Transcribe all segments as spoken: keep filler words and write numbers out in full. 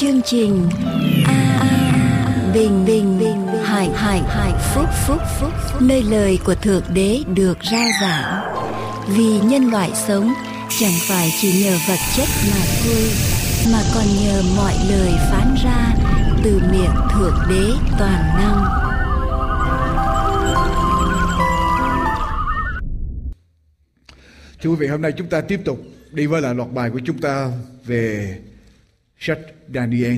chương trình a a bình bình bình hải hải hải phúc phúc phúc nơi lời của thượng đế được rao giảng, vì nhân loại sống chẳng phải chỉ nhờ vật chất mà thôi, mà còn nhờ mọi lời phán ra từ miệng thượng đế toàn năng. Thưa quý vị, hôm nay chúng ta tiếp tục đi với lại loạt bài của chúng ta về sách Daniel.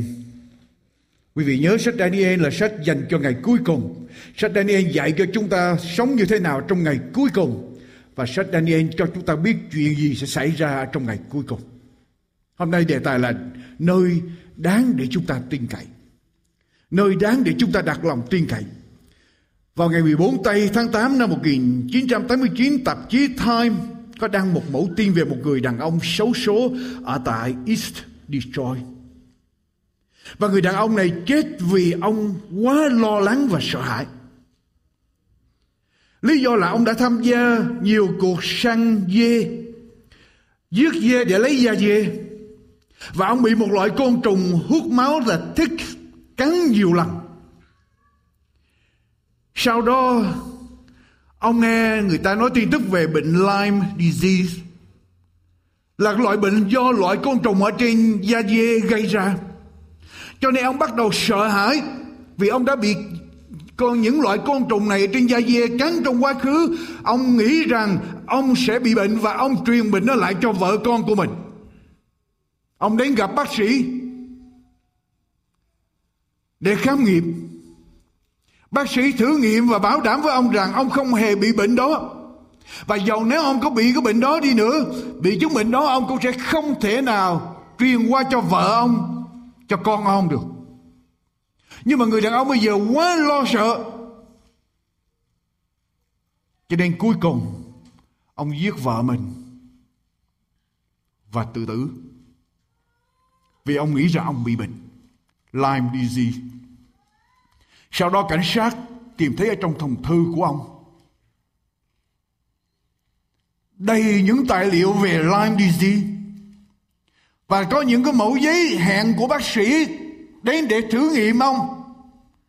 Quý vị nhớ sách Daniel là sách dành cho ngày cuối cùng. Sách Daniel dạy cho chúng ta sống như thế nào trong ngày cuối cùng. Và sách Daniel cho chúng ta biết chuyện gì sẽ xảy ra trong ngày cuối cùng. Hôm nay đề tài là nơi đáng để chúng ta tin cậy. Nơi đáng để chúng ta đặt lòng tin cậy. Vào ngày mười bốn tây tháng tám năm một nghìn chín trăm tám mươi chín, tạp chí Time có đăng một mẫu tin về một người đàn ông xấu số ở tại East Detroit. Và người đàn ông này chết vì ông quá lo lắng và sợ hãi. Lý do là ông đã tham gia nhiều cuộc săn dê, giết dê để lấy da dê. Và ông bị một loại côn trùng hút máu là thích cắn nhiều lần. Sau đó ông nghe người ta nói tin tức về bệnh Lyme disease, là loại bệnh do loại côn trùng ở trên da dê gây ra. Cho nên ông bắt đầu sợ hãi, vì ông đã bị con những loại côn trùng này trên da dê cắn trong quá khứ. Ông nghĩ rằng ông sẽ bị bệnh và ông truyền bệnh nó lại cho vợ con của mình. Ông đến gặp bác sĩ để khám nghiệm. Bác sĩ thử nghiệm và bảo đảm với ông rằng ông không hề bị bệnh đó. Và dầu nếu ông có bị cái bệnh đó đi nữa, bị chứng bệnh đó, ông cũng sẽ không thể nào truyền qua cho vợ ông, cho con ông được. Nhưng mà người đàn ông bây giờ quá lo sợ, cho nên cuối cùng ông giết vợ mình và tự tử, vì ông nghĩ rằng ông bị bệnh Lyme disease. Sau đó cảnh sát tìm thấy ở trong thùng thư của ông đầy những tài liệu về Lyme disease. Và có những cái mẫu giấy hẹn của bác sĩ đến để thử nghiệm ông,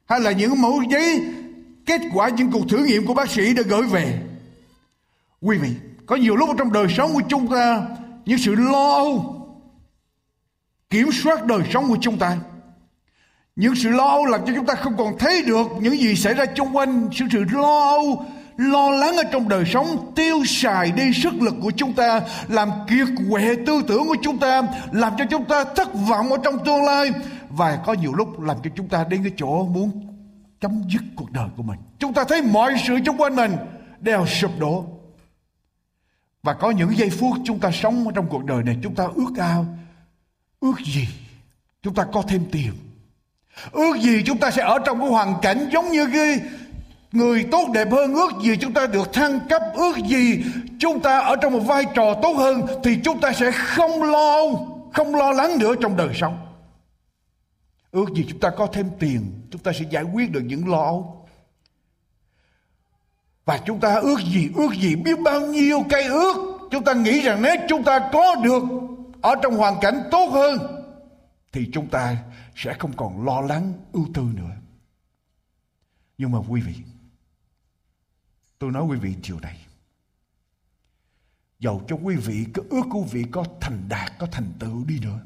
hay là những mẫu giấy kết quả những cuộc thử nghiệm của bác sĩ đã gửi về. Quý vị, có nhiều lúc trong đời sống của chúng ta, những sự lo âu kiểm soát đời sống của chúng ta. Những sự lo âu làm cho chúng ta không còn thấy được những gì xảy ra xung quanh. Sự sự lo âu, lo lắng ở trong đời sống tiêu xài đi sức lực của chúng ta, làm kiệt quệ tư tưởng của chúng ta, làm cho chúng ta thất vọng ở trong tương lai. Và có nhiều lúc làm cho chúng ta đến cái chỗ muốn chấm dứt cuộc đời của mình. Chúng ta thấy mọi sự xung quanh mình đều sụp đổ. Và có những giây phút chúng ta sống trong cuộc đời này, chúng ta ước ao, ước gì chúng ta có thêm tiền, ước gì chúng ta sẽ ở trong cái hoàn cảnh giống như cái người tốt đẹp hơn, ước gì chúng ta được thăng cấp, ước gì chúng ta ở trong một vai trò tốt hơn, thì chúng ta sẽ không lo âu, không lo lắng nữa trong đời sống. Ước gì chúng ta có thêm tiền, chúng ta sẽ giải quyết được những lo âu. Và chúng ta ước gì, ước gì biết bao nhiêu cây ước. Chúng ta nghĩ rằng nếu chúng ta có được ở trong hoàn cảnh tốt hơn thì chúng ta sẽ không còn lo lắng ưu tư nữa. Nhưng mà quý vị, tôi nói quý vị chiều này, dầu cho quý vị cái ước của quý vị có thành đạt, có thành tựu đi nữa,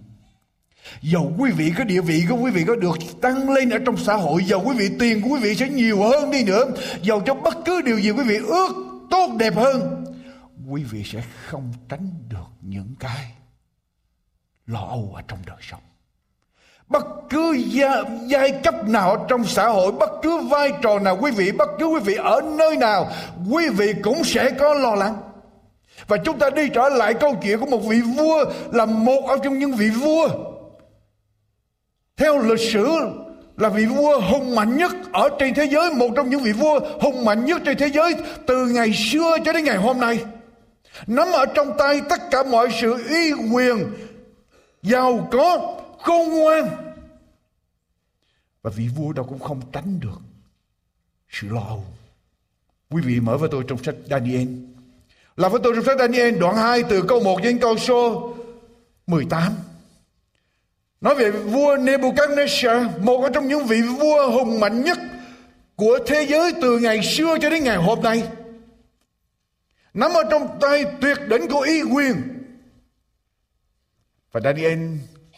dầu quý vị cái địa vị của quý vị có được tăng lên ở trong xã hội, dầu quý vị tiền của quý vị sẽ nhiều hơn đi nữa, dầu cho bất cứ điều gì quý vị ước tốt đẹp hơn, quý vị sẽ không tránh được những cái lo âu ở trong đời sống. Bất cứ gia, giai cấp nào trong xã hội, bất cứ vai trò nào quý vị, bất cứ quý vị ở nơi nào, quý vị cũng sẽ có lo lắng. Và chúng ta đi trở lại câu chuyện của một vị vua, là một trong những vị vua theo lịch sử là vị vua hùng mạnh nhất ở trên thế giới, một trong những vị vua hùng mạnh nhất trên thế giới từ ngày xưa cho đến ngày hôm nay, nắm ở trong tay tất cả mọi sự uy quyền, giàu có, khôn ngoan. Và vị vua đâu cũng không tránh được sự lo âu. Quý vị mở với tôi trong sách Daniel, là với tôi trong sách Daniel đoạn hai từ câu một đến câu số mười tám. Nói về vua Nebuchadnezzar, một trong những vị vua hùng mạnh nhất của thế giới từ ngày xưa cho đến ngày hôm nay, nắm ở trong tay tuyệt đỉnh của ý quyền. Và Daniel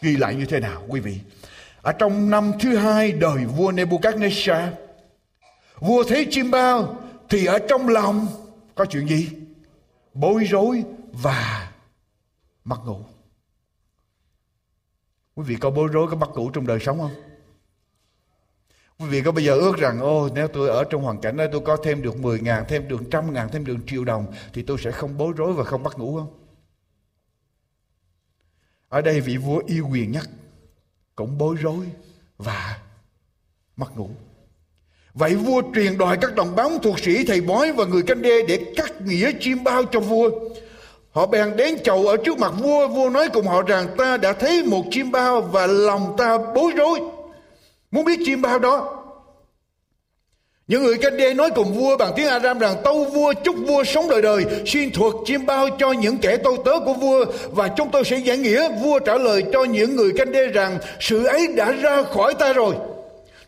ghi lại như thế nào quý vị? Ở trong năm thứ hai đời vua Nebuchadnezzar, vua thấy chim bao thì ở trong lòng có chuyện gì? Bối rối và mất ngủ. Quý vị có bối rối, có mất ngủ trong đời sống không? Quý vị có bây giờ ước rằng ô nếu tôi ở trong hoàn cảnh đó tôi có thêm được mười ngàn, thêm được trăm ngàn, thêm được triệu đồng thì tôi sẽ không bối rối và không mất ngủ không? Ở đây vị vua uy quyền nhất cũng bối rối và mất ngủ. Vậy vua truyền đòi các đồng bóng, thuộc sĩ, thầy bói và người canh đê để cắt nghĩa chim bao cho vua. Họ bèn đến chầu ở trước mặt vua. Vua nói cùng họ rằng ta đã thấy một chim bao và lòng ta bối rối, muốn biết chim bao đó. Những người canh đê nói cùng vua bằng tiếng Aram rằng tâu vua, chúc vua sống đời đời, xin thuộc chim bao cho những kẻ tôi tớ của vua và chúng tôi sẽ giải nghĩa. Vua trả lời cho những người canh đê rằng sự ấy đã ra khỏi ta rồi.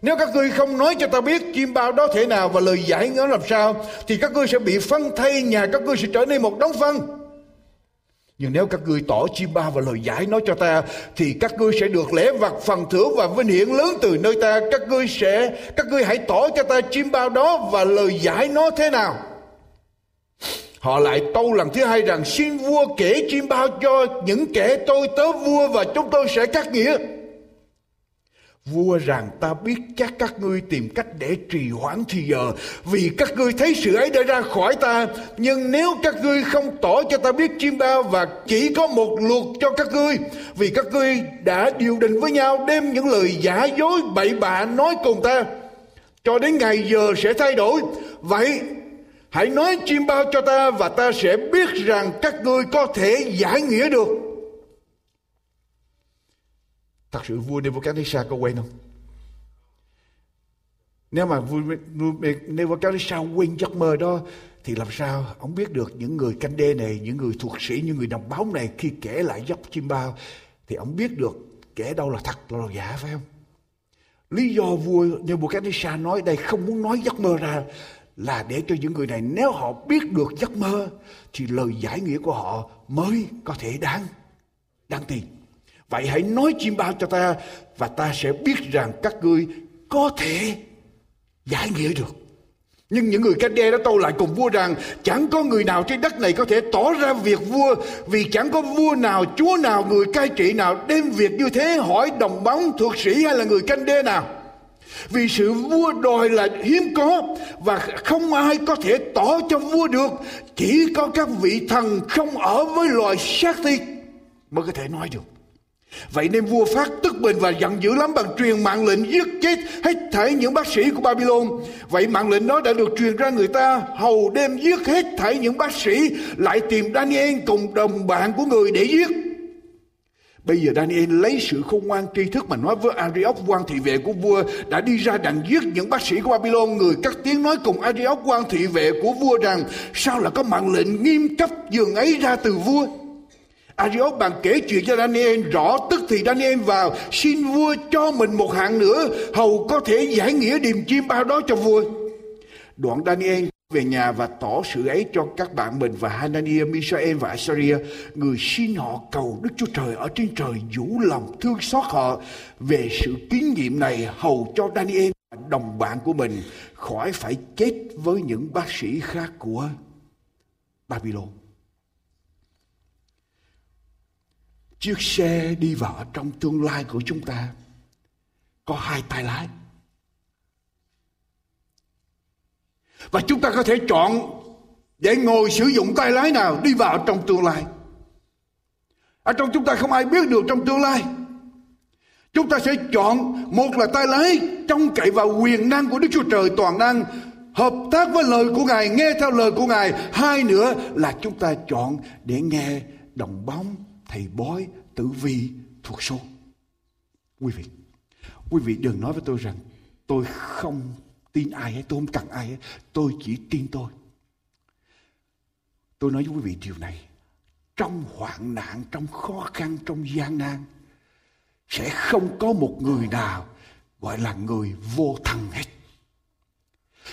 Nếu các ngươi không nói cho ta biết chim bao đó thế nào và lời giải nghĩa làm sao thì các ngươi sẽ bị phân thay, nhà các ngươi sẽ trở nên một đống phân. Nhưng nếu các ngươi tỏ chim bao và lời giải nói cho ta thì các ngươi sẽ được lễ vật, phần thưởng và vinh hiển lớn từ nơi ta. Các ngươi sẽ các ngươi hãy tỏ cho ta chim bao đó và lời giải nó thế nào. Họ lại tâu lần thứ hai rằng xin vua kể chim bao cho những kẻ tôi tớ vua và chúng tôi sẽ cắt nghĩa. Vua rằng ta biết chắc các ngươi tìm cách để trì hoãn thì giờ, vì các ngươi thấy sự ấy đã ra khỏi ta. Nhưng nếu các ngươi không tỏ cho ta biết chim bao và chỉ có một luật cho các ngươi, vì các ngươi đã điều định với nhau đem những lời giả dối bậy bạ nói cùng ta, cho đến ngày giờ sẽ thay đổi. Vậy hãy nói chim bao cho ta và ta sẽ biết rằng các ngươi có thể giải nghĩa được. Thật sự vua Nebuchadnezzar có quên không? Nếu mà vua Nebuchadnezzar quên giấc mơ đó thì làm sao ông biết được những người canh đê này, những người thuật sĩ, những người đồng báo này khi kể lại giấc chim bao thì ông biết được kẻ đâu là thật, đâu là giả, phải không? Lý do vua Nebuchadnezzar nói đây không muốn nói giấc mơ ra là để cho những người này nếu họ biết được giấc mơ thì lời giải nghĩa của họ mới có thể đáng đáng tin. Vậy hãy nói chim bao cho ta và ta sẽ biết rằng các ngươi có thể giải nghĩa được. Nhưng những người canh đe đã tâu lại cùng vua rằng chẳng có người nào trên đất này có thể tỏ ra việc vua, vì chẳng có vua nào, chúa nào, người cai trị nào đem việc như thế hỏi đồng bóng, thuộc sĩ hay là người canh đê nào. Vì sự vua đòi là hiếm có và không ai có thể tỏ cho vua được. Chỉ có các vị thần không ở với loài xác thịt mới có thể nói được. Vậy nên vua phát tức bình và giận dữ lắm, bằng truyền mạng lệnh giết chết hết thảy những bác sĩ của Babylon. Vậy mạng lệnh đó đã được truyền ra, người ta hầu đêm giết hết thảy những bác sĩ, lại tìm Daniel cùng đồng bạn của người để giết. Bây giờ Daniel lấy sự khôn ngoan tri thức mà nói với Arióc, quan thị vệ của vua, đã đi ra đặng giết những bác sĩ của Babylon. Người cắt tiếng nói cùng Arióc, quan thị vệ của vua, rằng sao là có mạng lệnh nghiêm cấp dường ấy ra từ vua. Arióc bàn kể chuyện cho Daniel rõ, tức thì Daniel vào xin vua cho mình một hạng nữa, hầu có thể giải nghĩa điềm chim bao đó cho vua. Đoạn Daniel về nhà và tỏ sự ấy cho các bạn mình và Hanania, Mishael và Azariah. Người xin họ cầu Đức Chúa Trời ở trên trời vũ lòng thương xót họ về sự tín nhiệm này, hầu cho Daniel và đồng bạn của mình khỏi phải chết với những bác sĩ khác của Babylon. Chiếc xe đi vào trong tương lai của chúng ta có hai tay lái. Và chúng ta có thể chọn để ngồi sử dụng tay lái nào đi vào trong tương lai. Ở trong chúng ta không ai biết được trong tương lai. Chúng ta sẽ chọn một là tay lái trông cậy vào quyền năng của Đức Chúa Trời toàn năng, hợp tác với lời của Ngài, nghe theo lời của Ngài. Hai nữa là chúng ta chọn để nghe đồng bóng, thầy bói, tử vi, thuộc số. Quý vị, quý vị đừng nói với tôi rằng tôi không tin ai hết, tôi không cần ai hết, tôi chỉ tin tôi. Tôi nói với quý vị điều này, trong hoạn nạn, trong khó khăn, trong gian nan, sẽ không có một người nào gọi là người vô thần hết.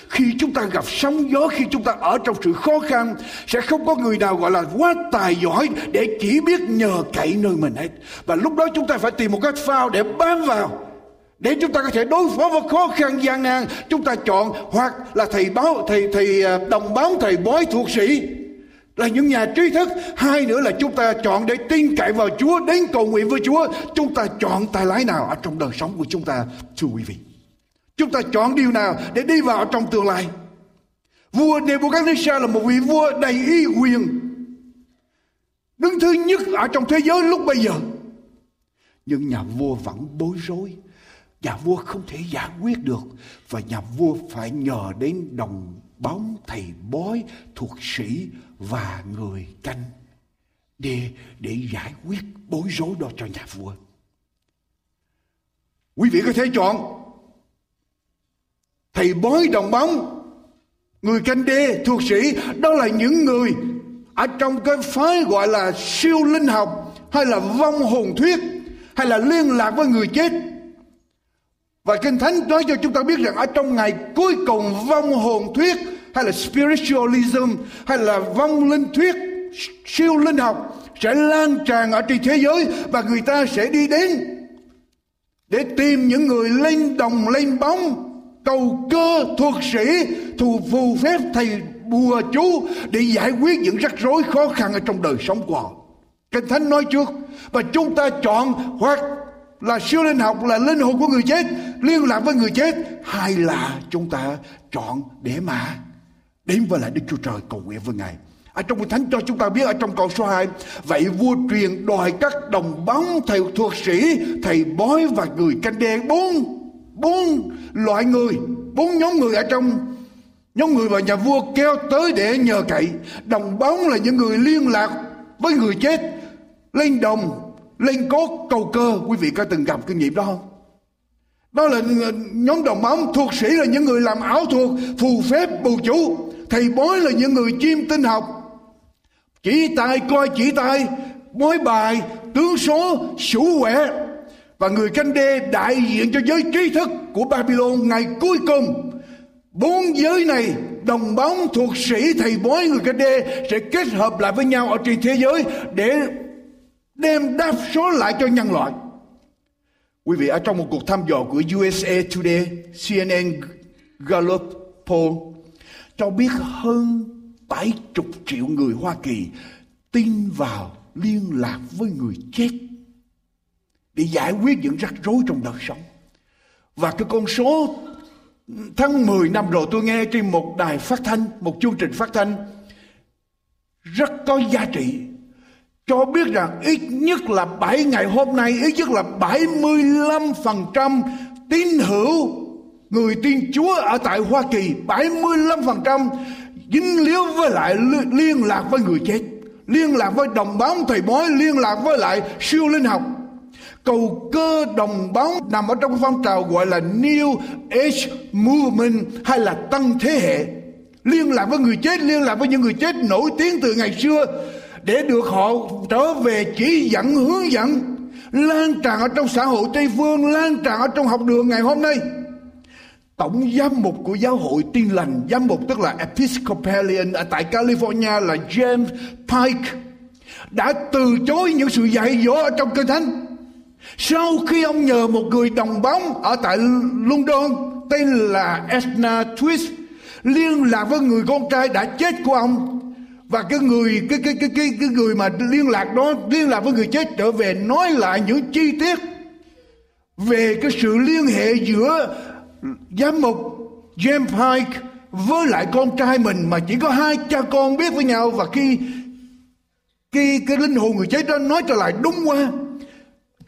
Khi chúng ta gặp sóng gió, khi chúng ta ở trong sự khó khăn, sẽ không có người nào gọi là quá tài giỏi để chỉ biết nhờ cậy nơi mình hết. Và lúc đó chúng ta phải tìm một cách phao để bám vào, để chúng ta có thể đối phó với khó khăn gian nan. Chúng ta chọn hoặc là thầy báo, thầy thầy đồng báo, thầy bói, thuộc sĩ, là những nhà trí thức. Hai nữa là chúng ta chọn để tin cậy vào Chúa, đến cầu nguyện với Chúa. Chúng ta chọn tài lái nào ở trong đời sống của chúng ta, thưa quý vị? Chúng ta chọn điều nào để đi vào trong tương lai? Vua Nebuchadnezzar là một vị vua đầy uy quyền, đứng thứ nhất ở trong thế giới lúc bây giờ. Nhưng nhà vua vẫn bối rối, nhà vua không thể giải quyết được, và nhà vua phải nhờ đến đồng báu, thầy bói, thuật sĩ và người canh để, để giải quyết bối rối đó cho nhà vua. Quý vị có thể chọn thầy bói, đồng bóng, người canh đê, thuộc sĩ. Đó là những người ở trong cái phái gọi là siêu linh học, hay là vong hồn thuyết, hay là liên lạc với người chết. Và Kinh Thánh nói cho chúng ta biết rằng ở trong ngày cuối cùng, vong hồn thuyết hay là spiritualism, hay là vong linh thuyết, siêu linh học sẽ lan tràn ở trên thế giới, và người ta sẽ đi đến để tìm những người lên đồng, lên bóng, cầu cơ, thuật sĩ, thù phù phép, thầy bùa chú để giải quyết những rắc rối khó khăn ở trong đời sống của họ. Kinh Thánh nói trước, và chúng ta chọn hoặc là siêu linh học là linh hồn của người chết, liên lạc với người chết, hay là chúng ta chọn để mà đến với lại Đức Chúa Trời, cầu nguyện với Ngài. Ở trong Kinh Thánh cho chúng ta biết ở trong câu số hai, vậy vua truyền đòi các đồng bóng, thầy thuật sĩ, thầy bói và người canh đen, bốn bốn loại người, bốn nhóm người ở trong nhóm người và nhà vua kêu tới để nhờ cậy. Đồng bóng là những người liên lạc với người chết, lên đồng, lên cốt, cầu cơ. Quý vị có từng gặp kinh nghiệm đó không? Đó là nhóm đồng bóng. Thuộc sĩ là những người làm ảo thuật, phù phép, bù chú. Thầy bói là những người chiêm tinh học, chỉ tài, coi chỉ tài, bói bài, tướng số, sửu quẻ. Và người canh đê đại diện cho giới trí thức của Babylon ngày cuối cùng. Bốn giới này, đồng bóng, thuộc sĩ, thầy bói, người canh đê sẽ kết hợp lại với nhau ở trên thế giới để đem đáp số lại cho nhân loại. Quý vị, ở trong một cuộc thăm dò của u ét a Today, xê en en, Gallup poll cho biết hơn bảy mươi triệu người Hoa Kỳ tin vào liên lạc với người chết để giải quyết những rắc rối trong đời sống. Và cái con số tháng mười năm rồi, tôi nghe trên một đài phát thanh, một chương trình phát thanh rất có giá trị, cho biết rằng ít nhất là bảy ngày hôm nay, ít nhất là bảy mươi lăm phần trăm tín hữu, người tin Chúa ở tại Hoa Kỳ, bảy mươi lăm phần trăm dính líu với lại liên lạc với người chết, liên lạc với đồng bóng, thầy bói, liên lạc với lại siêu linh học. Cầu cơ, đồng bóng nằm ở trong phong trào gọi là New Age Movement, hay là tăng thế hệ, liên lạc với người chết, liên lạc với những người chết nổi tiếng từ ngày xưa để được họ trở về chỉ dẫn, hướng dẫn, lan tràn ở trong xã hội Tây phương, lan tràn ở trong học đường ngày hôm nay. Tổng giám mục của giáo hội Tin Lành, giám mục tức là Episcopalian ở tại California là James Pike, đã từ chối những sự dạy dỗ ở trong Kinh Thánh sau khi ông nhờ một người đồng bóng ở tại London tên là Edna Twist liên lạc với người con trai đã chết của ông. Và cái người cái cái cái cái cái người mà liên lạc đó, liên lạc với người chết, trở về nói lại những chi tiết về cái sự liên hệ giữa giám mục James Pike với lại con trai mình, mà chỉ có hai cha con biết với nhau. Và khi khi cái linh hồn người chết đó nói trở lại đúng quá,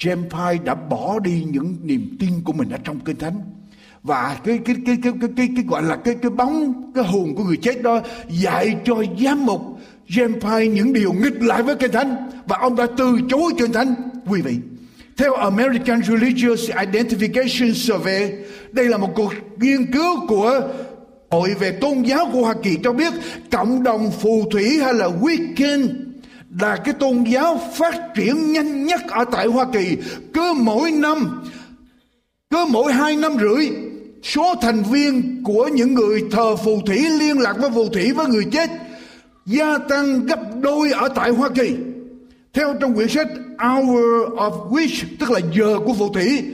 James Pye đã bỏ đi những niềm tin của mình ở trong Kinh Thánh, và cái cái cái cái cái cái, cái gọi là cái cái bóng, cái hồn của người chết đó dạy cho giám mục James Pye những điều nghịch lại với Kinh Thánh, và ông đã từ chối Kinh Thánh. Quý vị, theo American Religious Identification Survey, đây là một cuộc nghiên cứu của Hội về tôn giáo của Hoa Kỳ cho biết cộng đồng phù thủy hay là Wiccan là cái tôn giáo phát triển nhanh nhất ở tại Hoa Kỳ. Cứ mỗi năm, cứ mỗi hai năm rưỡi, số thành viên của những người thờ phù thủy liên lạc với phù thủy với người chết gia tăng gấp đôi ở tại Hoa Kỳ. Theo trong quyển sách Hour of Witch, tức là giờ của phù thủy,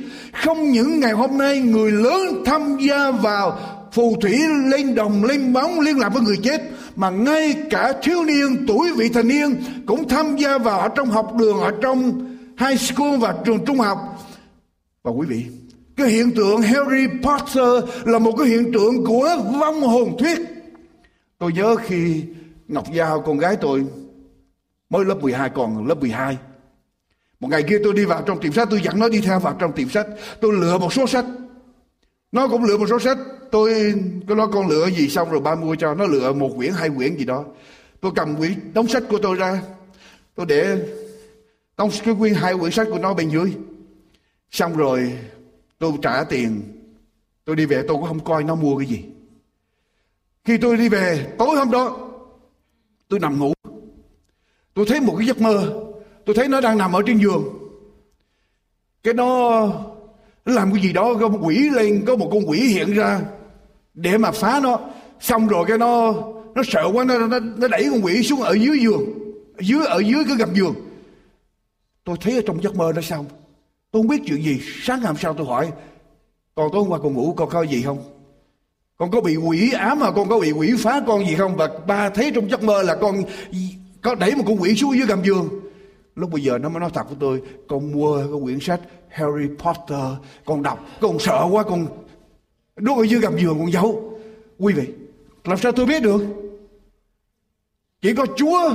không những ngày hôm nay người lớn tham gia vào phù thủy lên đồng lên bóng liên lạc với người chết, mà ngay cả thiếu niên tuổi vị thành niên cũng tham gia vào ở trong học đường, ở trong high school và trường trung học. Và quý vị, cái hiện tượng Harry Potter là một cái hiện tượng của vong hồn thuyết. Tôi nhớ khi Ngọc Giao, con gái tôi, mới lớp mười hai, còn lớp mười hai, một ngày kia tôi đi vào trong tiệm sách, tôi dẫn nó đi theo vào trong tiệm sách. Tôi lựa một số sách, nó cũng lựa một số sách. Tôi cứ nói con lựa gì, xong rồi ba mua cho. Nó lựa một quyển, hai quyển gì đó. Tôi cầm quyển đống sách của tôi ra, tôi để đóng cái quyển hai quyển sách của nó bên dưới. Xong rồi tôi trả tiền, tôi đi về. Tôi cũng không coi nó mua cái gì. Khi tôi đi về tối hôm đó, tôi nằm ngủ, tôi thấy một cái giấc mơ. Tôi thấy nó đang nằm ở trên giường, cái nó làm cái gì đó, có một quỷ lên, có một con quỷ hiện ra để mà phá nó. Xong rồi cái nó nó sợ quá, nó nó, nó đẩy con quỷ xuống ở dưới giường, ở dưới ở dưới cái gầm giường. Tôi thấy ở trong giấc mơ đó xong, tôi không biết chuyện gì. Sáng hôm sau tôi hỏi con, tối hôm qua con ngủ con có gì không? Con có bị quỷ ám mà con có bị quỷ phá con gì không? Và ba thấy trong giấc mơ là con có đẩy một con quỷ xuống dưới gầm giường. Lúc bây giờ nó mới nói thật với tôi, con mua cái quyển sách Harry Potter, con đọc, con sợ quá, con đốt ở dưới gầm giường, con giấu. Quý vị, làm sao tôi biết được? Chỉ có Chúa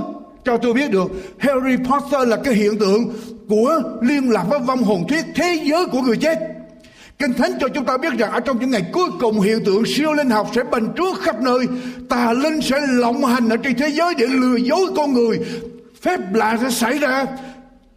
cho tôi biết được. Harry Potter là cái hiện tượng của liên lạc với vong hồn thuyết, thế giới của người chết. Kinh Thánh cho chúng ta biết rằng ở trong những ngày cuối cùng, hiện tượng siêu linh học sẽ bành trướng khắp nơi. Tà linh sẽ lộng hành ở trên thế giới để lừa dối con người. Phép lạ sẽ xảy ra,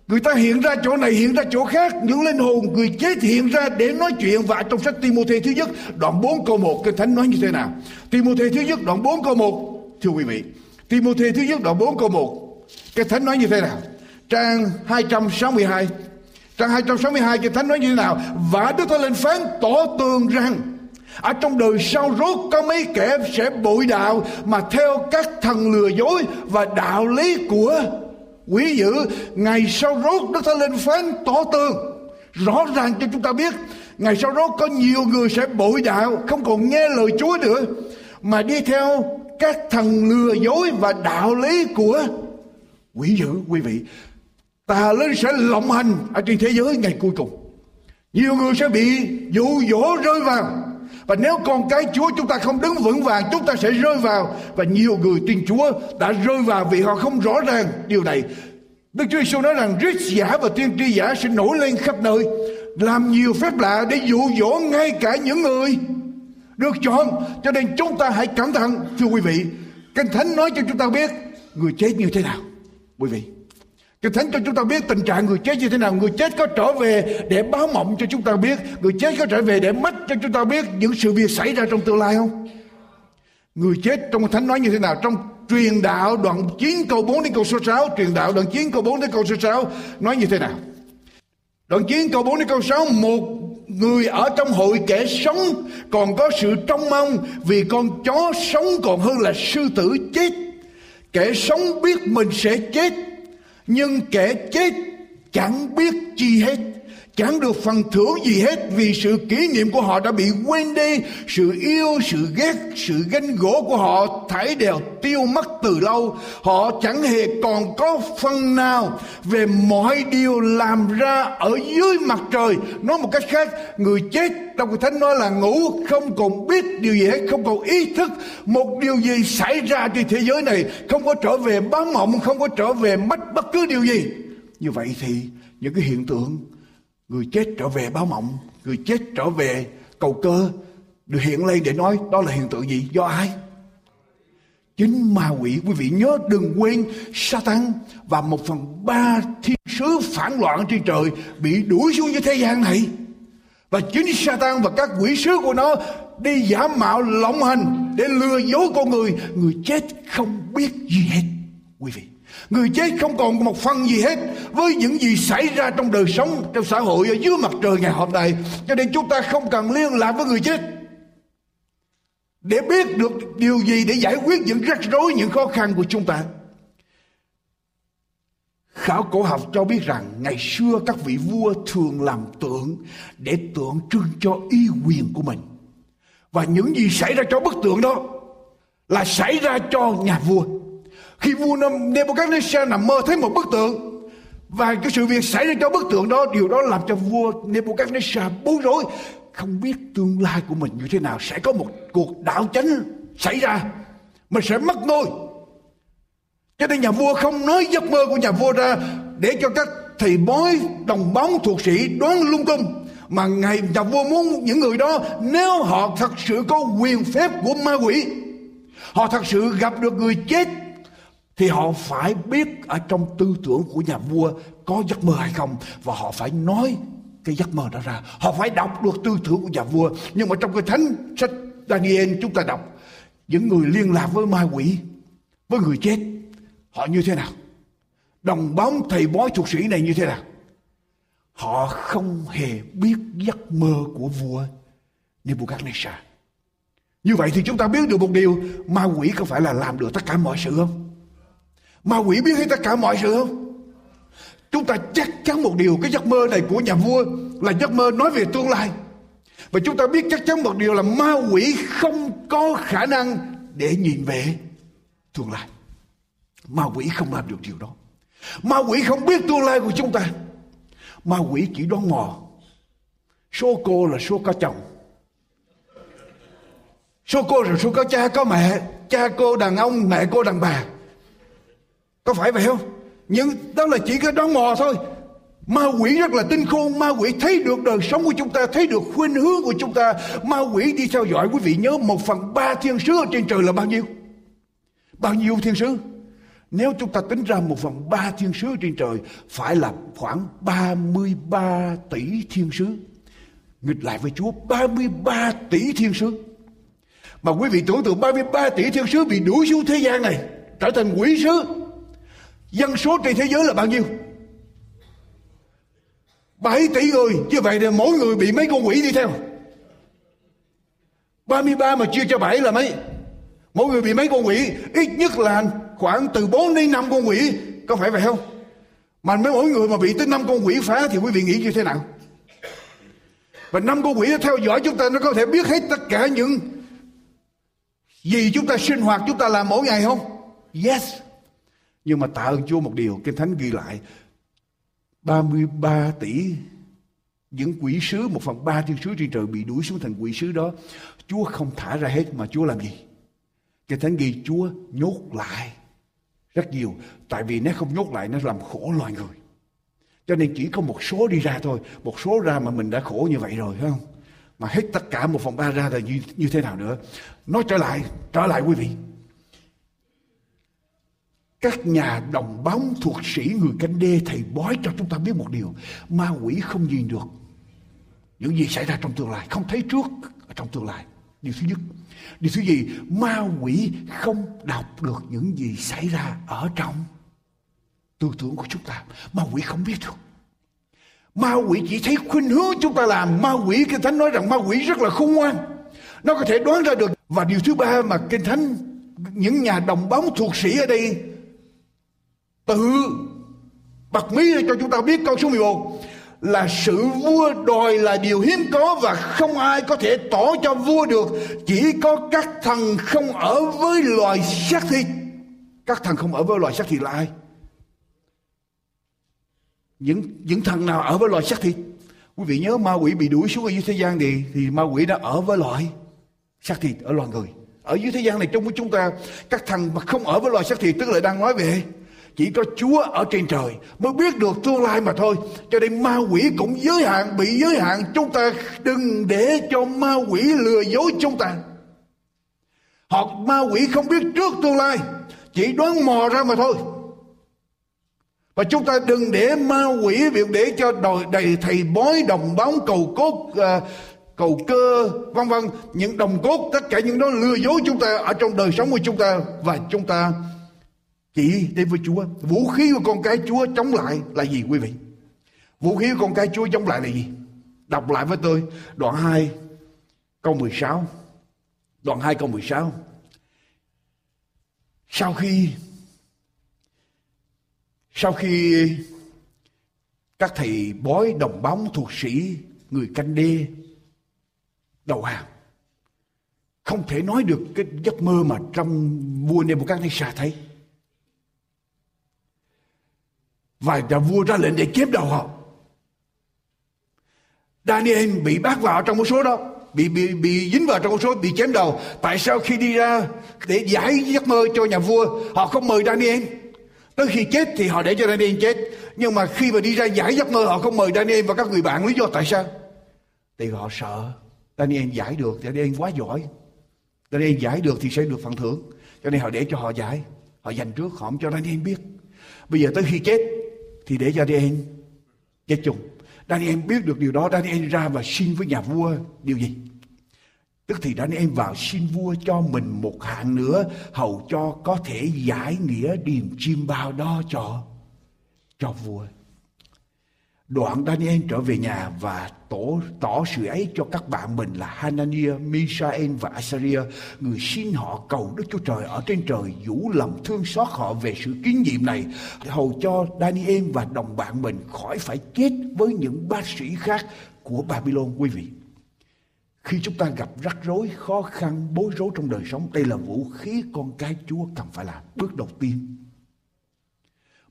người ta hiện ra chỗ này, hiện ra chỗ khác. Những linh hồn người chết hiện ra để nói chuyện. Và trong sách Timothée thứ nhất đoạn bốn câu một, Kinh Thánh nói như thế nào? Timothée thứ nhất đoạn bốn câu một, thưa quý vị, Timothée thứ nhất đoạn bốn câu một, Kinh Thánh nói như thế nào? Trang hai trăm sáu mươi hai, Trang hai trăm sáu mươi hai, Kinh Thánh nói như thế nào? Và Đức Thánh Linh phán tỏ tường rằng ở trong đời sau rốt có mấy kẻ sẽ bội đạo mà theo các thần lừa dối và đạo lý của quỷ dữ. Ngày sau rốt Đức Thánh Linh phán tỏ tường rõ ràng cho chúng ta biết, ngày sau rốt có nhiều người sẽ bội đạo, không còn nghe lời Chúa nữa, mà đi theo các thần lừa dối và đạo lý của quỷ dữ. Quý vị, tà linh sẽ lộng hành ở trên thế giới ngày cuối cùng. Nhiều người sẽ bị dụ dỗ rơi vào, và nếu con cái Chúa chúng ta không đứng vững vàng, chúng ta sẽ rơi vào. Và nhiều người tin Chúa đã rơi vào vì họ không rõ ràng điều này. Đức Chúa Giêsu nói rằng rít giả và tiên tri giả sẽ nổi lên khắp nơi, làm nhiều phép lạ để dụ dỗ ngay cả những người được chọn. Cho nên chúng ta hãy cẩn thận. Thưa quý vị, Kinh Thánh nói cho chúng ta biết người chết như thế nào. Quý vị, Kinh Thánh cho chúng ta biết tình trạng người chết như thế nào. Người chết có trở về để báo mộng cho chúng ta biết. Người chết có trở về để mách cho chúng ta biết những sự việc xảy ra trong tương lai không? Người chết trong Thánh nói như thế nào? Trong Truyền đạo đoạn chín câu bốn đến câu số sáu. Truyền đạo đoạn chín câu bốn đến câu số sáu nói như thế nào? Đoạn chín câu bốn đến câu sáu. Một người ở trong hội kẻ sống còn có sự trông mong, vì con chó sống còn hơn là sư tử chết. Kẻ sống biết mình sẽ chết, nhưng kẻ chết chẳng biết chi hết, chẳng được phần thưởng gì hết, vì sự kỷ niệm của họ đã bị quên đi. Sự yêu, sự ghét, sự ganh gỗ của họ thảy đều tiêu mất từ lâu. Họ chẳng hề còn có phần nào về mọi điều làm ra ở dưới mặt trời. Nói một cách khác, người chết trong Kinh Thánh nói là ngủ, không còn biết điều gì hết, không còn ý thức một điều gì xảy ra trên thế giới này, không có trở về báo mộng, không có trở về mất bất cứ điều gì. Như vậy thì những cái hiện tượng người chết trở về báo mộng, người chết trở về cầu cơ được hiện lên để nói đó là hiện tượng gì, do ai? Chính ma quỷ. Quý vị nhớ, đừng quên Satan và một phần ba thiên sứ phản loạn trên trời bị đuổi xuống dưới thế gian này. Và chính Satan và các quỷ sứ của nó đi giả mạo lộng hành để lừa dối con người. Người chết không biết gì hết. Quý vị, Người chết không còn một phần gì hết với những gì xảy ra trong đời sống, trong xã hội, ở dưới mặt trời ngày hôm nay. Cho nên chúng ta không cần liên lạc với người chết để biết được điều gì để giải quyết những rắc rối, những khó khăn của chúng ta. Khảo cổ học cho biết rằng ngày xưa các vị vua thường làm tượng để tượng trưng cho uy quyền của mình. Và những gì xảy ra cho bức tượng đó là xảy ra cho nhà vua. Khi vua Nebuchadnezzar nằm mơ thấy một bức tượng và cái sự việc xảy ra cho bức tượng đó, điều đó làm cho vua Nebuchadnezzar bối rối, không biết tương lai của mình như thế nào, sẽ có một cuộc đảo chính xảy ra, mình sẽ mất ngôi. Cho nên nhà vua không nói giấc mơ của nhà vua ra để cho các thầy bói, đồng bóng, thuộc sĩ đoán lung tung, mà ngày nhà vua muốn những người đó, nếu họ thật sự có quyền phép của ma quỷ, họ thật sự gặp được người chết, thì họ phải biết ở trong tư tưởng của nhà vua có giấc mơ hay không, và họ phải nói cái giấc mơ đó ra. Họ phải đọc được tư tưởng của nhà vua. Nhưng mà trong cái thánh sách Daniel chúng ta đọc những người liên lạc với ma quỷ, với người chết, họ như thế nào? Đồng bóng, thầy bói, thuật sĩ này như thế nào? Họ không hề biết giấc mơ của vua Nebuchadnezzar. Như vậy thì chúng ta biết được một điều, ma quỷ có phải là làm được tất cả mọi sự không? Ma quỷ biết hết tất cả mọi sự không? Chúng ta chắc chắn một điều, cái giấc mơ này của nhà vua là giấc mơ nói về tương lai. Và chúng ta biết chắc chắn một điều là ma quỷ không có khả năng để nhìn về tương lai. Ma quỷ không làm được điều đó. Ma quỷ không biết tương lai của chúng ta. Ma quỷ chỉ đoán mò. Số cô là số có chồng, số cô là số có cha có mẹ, cha cô đàn ông, mẹ cô đàn bà. Có phải vậy không? Nhưng đó là chỉ cái đoán mò thôi. Ma quỷ rất là tinh khôn. Ma quỷ thấy được đời sống của chúng ta, thấy được khuynh hướng của chúng ta. Ma quỷ đi theo dõi. Quý vị nhớ một phần ba thiên sứ ở trên trời là bao nhiêu? Bao nhiêu thiên sứ? Nếu chúng ta tính ra một phần ba thiên sứ trên trời phải là khoảng ba mươi ba tỷ thiên sứ. Nghịch lại với Chúa, ba mươi ba tỷ thiên sứ. Mà quý vị tưởng tượng ba mươi ba tỷ thiên sứ bị đuổi xuống thế gian này, trở thành quỷ sứ. Dân số trên thế giới là bao nhiêu? bảy tỷ người. Như vậy thì mỗi người bị mấy con quỷ đi theo. ba mươi ba mà chia cho bảy là mấy? Mỗi người bị mấy con quỷ? Ít nhất là khoảng từ bốn đến năm con quỷ. Có phải vậy không? Mà mấy mỗi người mà bị tới năm con quỷ phá thì quý vị nghĩ như thế nào? Và năm con quỷ nó theo dõi chúng ta, nó có thể biết hết tất cả những gì chúng ta sinh hoạt, chúng ta làm mỗi ngày không? Yes. Nhưng mà tạ ơn Chúa một điều, Kinh Thánh ghi lại ba mươi ba tỷ những quỷ sứ, một phần ba thiên sứ trên trời bị đuổi xuống thành quỷ sứ đó, Chúa không thả ra hết mà Chúa làm gì? Kinh Thánh ghi Chúa nhốt lại rất nhiều, tại vì nếu không nhốt lại nó làm khổ loài người. Cho nên chỉ có một số đi ra thôi, một số ra mà mình đã khổ như vậy rồi, phải không? Mà hết tất cả một phần ba ra là như, như thế nào nữa? Nói trở lại, trở lại quý vị. Các nhà đồng bóng, thuộc sĩ, người canh đê, thầy bói cho chúng ta biết một điều. Ma quỷ không nhìn được những gì xảy ra trong tương lai, không thấy trước ở trong tương lai. Điều thứ nhất. Điều thứ gì? Ma quỷ không đọc được những gì xảy ra ở trong tư tưởng của chúng ta. Ma quỷ không biết được. Ma quỷ chỉ thấy khuynh hướng chúng ta làm. Ma quỷ, Kinh Thánh nói rằng ma quỷ rất là khôn ngoan. Nó có thể đoán ra được. Và điều thứ ba mà Kinh Thánh, những nhà đồng bóng, thuộc sĩ ở đây tự bật mí cho chúng ta biết câu số mười một là sự vua đòi là điều hiếm có và không ai có thể tỏ cho vua được, chỉ có các thần không ở với loài xác thịt. Các thần không ở với loài xác thịt là ai? Những những thần nào ở với loài xác thịt? Quý vị nhớ ma quỷ bị đuổi xuống ở dưới thế gian thì thì ma quỷ đã ở với loài xác thịt, ở loài người. Ở dưới thế gian này trong của chúng ta, các thần mà không ở với loài xác thịt tức là đang nói về chỉ có Chúa ở trên trời mới biết được tương lai mà thôi. Cho nên ma quỷ cũng giới hạn, bị giới hạn. Chúng ta đừng để cho ma quỷ lừa dối chúng ta. Họ ma quỷ không biết trước tương lai, chỉ đoán mò ra mà thôi. Và chúng ta đừng để ma quỷ việc để cho đòi đầy thầy bói, đồng bóng, cầu cốt, uh, cầu cơ, vân vân, những đồng cốt, tất cả những đó lừa dối chúng ta ở trong đời sống của chúng ta. Và chúng ta Chị đến với Chúa. Vũ khí của con cái Chúa chống lại là gì quý vị? Vũ khí của con cái Chúa chống lại là gì? Đọc lại với tôi đoạn hai câu mười sáu. Đoạn hai câu mười sáu. Sau khi Sau khi các thầy bói, đồng bóng, thuộc sĩ, người canh đê đầu hàng, không thể nói được cái giấc mơ mà trong vua Nebuchadnezzar thấy. Và vua ra lệnh để chém đầu họ. Daniel bị bắt vào trong một số đó, bị bị bị dính vào trong một số, bị chém đầu. Tại sao khi đi ra để giải giấc mơ cho nhà vua, họ không mời Daniel? Tới khi chết thì họ để cho Daniel chết, nhưng mà khi mà đi ra giải giấc mơ, họ không mời Daniel và các người bạn. Lý do tại sao? Thì họ sợ Daniel giải được, Daniel quá giỏi, Daniel giải được thì sẽ được phần thưởng, cho nên họ để cho họ giải, họ dành trước, họ không cho Daniel biết. Bây giờ tới khi chết thì để cho Daniel chết chung. Daniel biết được điều đó, Daniel ra và xin với nhà vua điều gì? Tức thì Daniel vào xin vua cho mình một hạn nữa, hầu cho có thể giải nghĩa điềm chim bao đó cho cho vua. Đoạn Daniel trở về nhà và tổ, tỏ sự ấy cho các bạn mình là Hanania, Mishael và Azariah, người xin họ cầu Đức Chúa Trời ở trên trời vũ lòng thương xót họ về sự kinh nghiệm này, hầu cho Daniel và đồng bạn mình khỏi phải chết với những bác sĩ khác của Babylon. Quý vị, khi chúng ta gặp rắc rối, khó khăn, bối rối trong đời sống, đây là vũ khí con cái Chúa cần phải làm. Bước đầu tiên,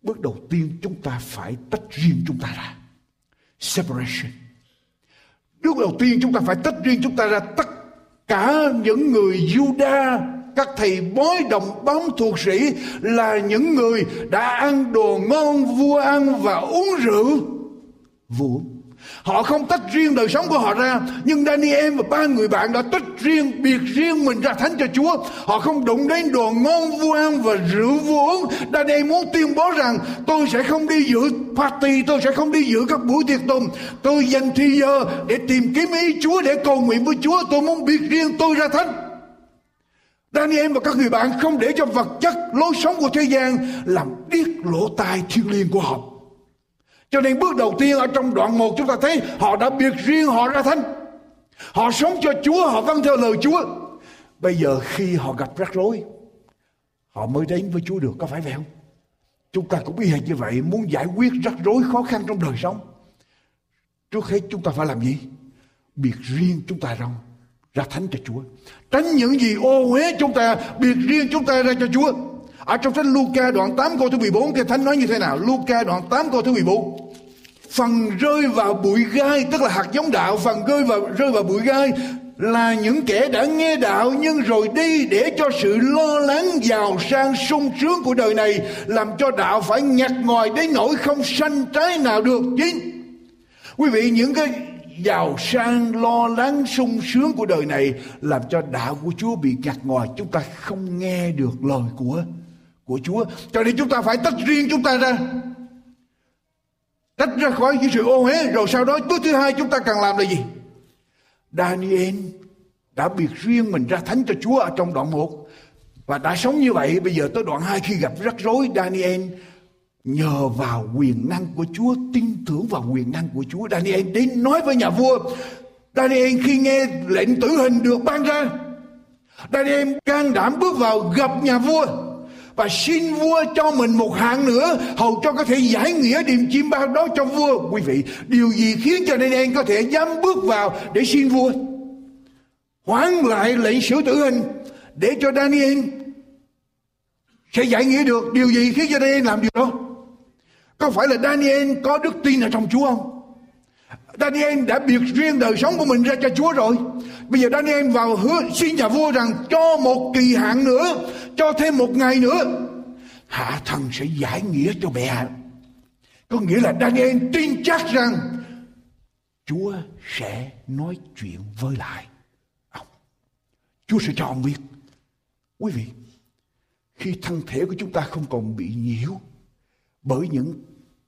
bước đầu tiên chúng ta phải tách riêng chúng ta ra. Separation. Bước đầu tiên chúng ta phải tách riêng chúng ta ra. Tất cả những người Juda, các thầy bói, đồng bóng, thuộc sĩ là những người đã ăn đồ ngon vua ăn và uống rượu vua. Họ không tách riêng đời sống của họ ra. Nhưng Daniel và ba người bạn đã tách riêng, biệt riêng mình ra thánh cho Chúa. Họ không đụng đến đồ ngon vua ăn và rượu vua uống. Daniel muốn tuyên bố rằng tôi sẽ không đi dự party, tôi sẽ không đi dự các buổi tiệc tùng. Tôi dành thời giờ để tìm kiếm ý Chúa, để cầu nguyện với Chúa. Tôi muốn biệt riêng tôi ra thánh. Daniel và các người bạn không để cho vật chất, lối sống của thế gian làm điếc lỗ tai thiên liêng của họ. Cho nên bước đầu tiên ở trong đoạn một chúng ta thấy họ đã biệt riêng họ ra thánh. Họ sống cho Chúa, họ vâng theo lời Chúa. Bây giờ khi họ gặp rắc rối, họ mới đến với Chúa được, có phải vậy không? Chúng ta cũng y hệt như vậy, muốn giải quyết rắc rối khó khăn trong đời sống. Trước hết chúng ta phải làm gì? Biệt riêng chúng ta ra, ra thánh cho Chúa. Tránh những gì ô uế chúng ta, biệt riêng chúng ta ra cho Chúa. Ở trong sách Luca đoạn tám câu thứ mười bốn, cái thánh nói như thế nào? Luca đoạn tám câu thứ mười bốn. Phần rơi vào bụi gai, tức là hạt giống đạo, phần rơi vào, rơi vào bụi gai là những kẻ đã nghe đạo nhưng rồi đi để cho sự lo lắng, giàu sang, sung sướng của đời này làm cho đạo phải nhạt nhòa đến nỗi không sanh trái nào được. Chính quý vị, những cái giàu sang, lo lắng, sung sướng của đời này làm cho đạo của Chúa bị nhạt nhòa, chúng ta không nghe được lời của của Chúa. Cho nên chúng ta phải tách riêng chúng ta ra, tách ra khỏi những sự ô uế. Rồi sau đó bước thứ hai chúng ta cần làm là gì? Daniel đã biệt riêng mình ra thánh cho Chúa ở trong đoạn một và đã sống như vậy. Bây giờ tới đoạn hai, khi gặp rắc rối, Daniel nhờ vào quyền năng của Chúa, tin tưởng vào quyền năng của Chúa. Daniel đến nói với nhà vua. Daniel khi nghe lệnh tử hình được ban ra, Daniel can đảm bước vào gặp nhà vua và xin vua cho mình một hạn nữa, hầu cho có thể giải nghĩa điềm chim bao đó cho vua. Quý vị, điều gì khiến cho Daniel có thể dám bước vào để xin vua hoãn lại lệnh xử tử hình để cho Daniel sẽ giải nghĩa được? Điều gì khiến cho Daniel làm điều đó? Có phải là Daniel có đức tin ở trong Chúa không? Daniel đã biệt riêng đời sống của mình ra cho Chúa rồi. Bây giờ Daniel vào hứa xin nhà vua rằng cho một kỳ hạn nữa, cho thêm một ngày nữa, hạ thần sẽ giải nghĩa cho bệ hạ. Có nghĩa là Daniel tin chắc rằng Chúa sẽ nói chuyện với lại ông, Chúa sẽ cho ông biết. Quý vị, khi thân thể của chúng ta không còn bị nhiễu bởi những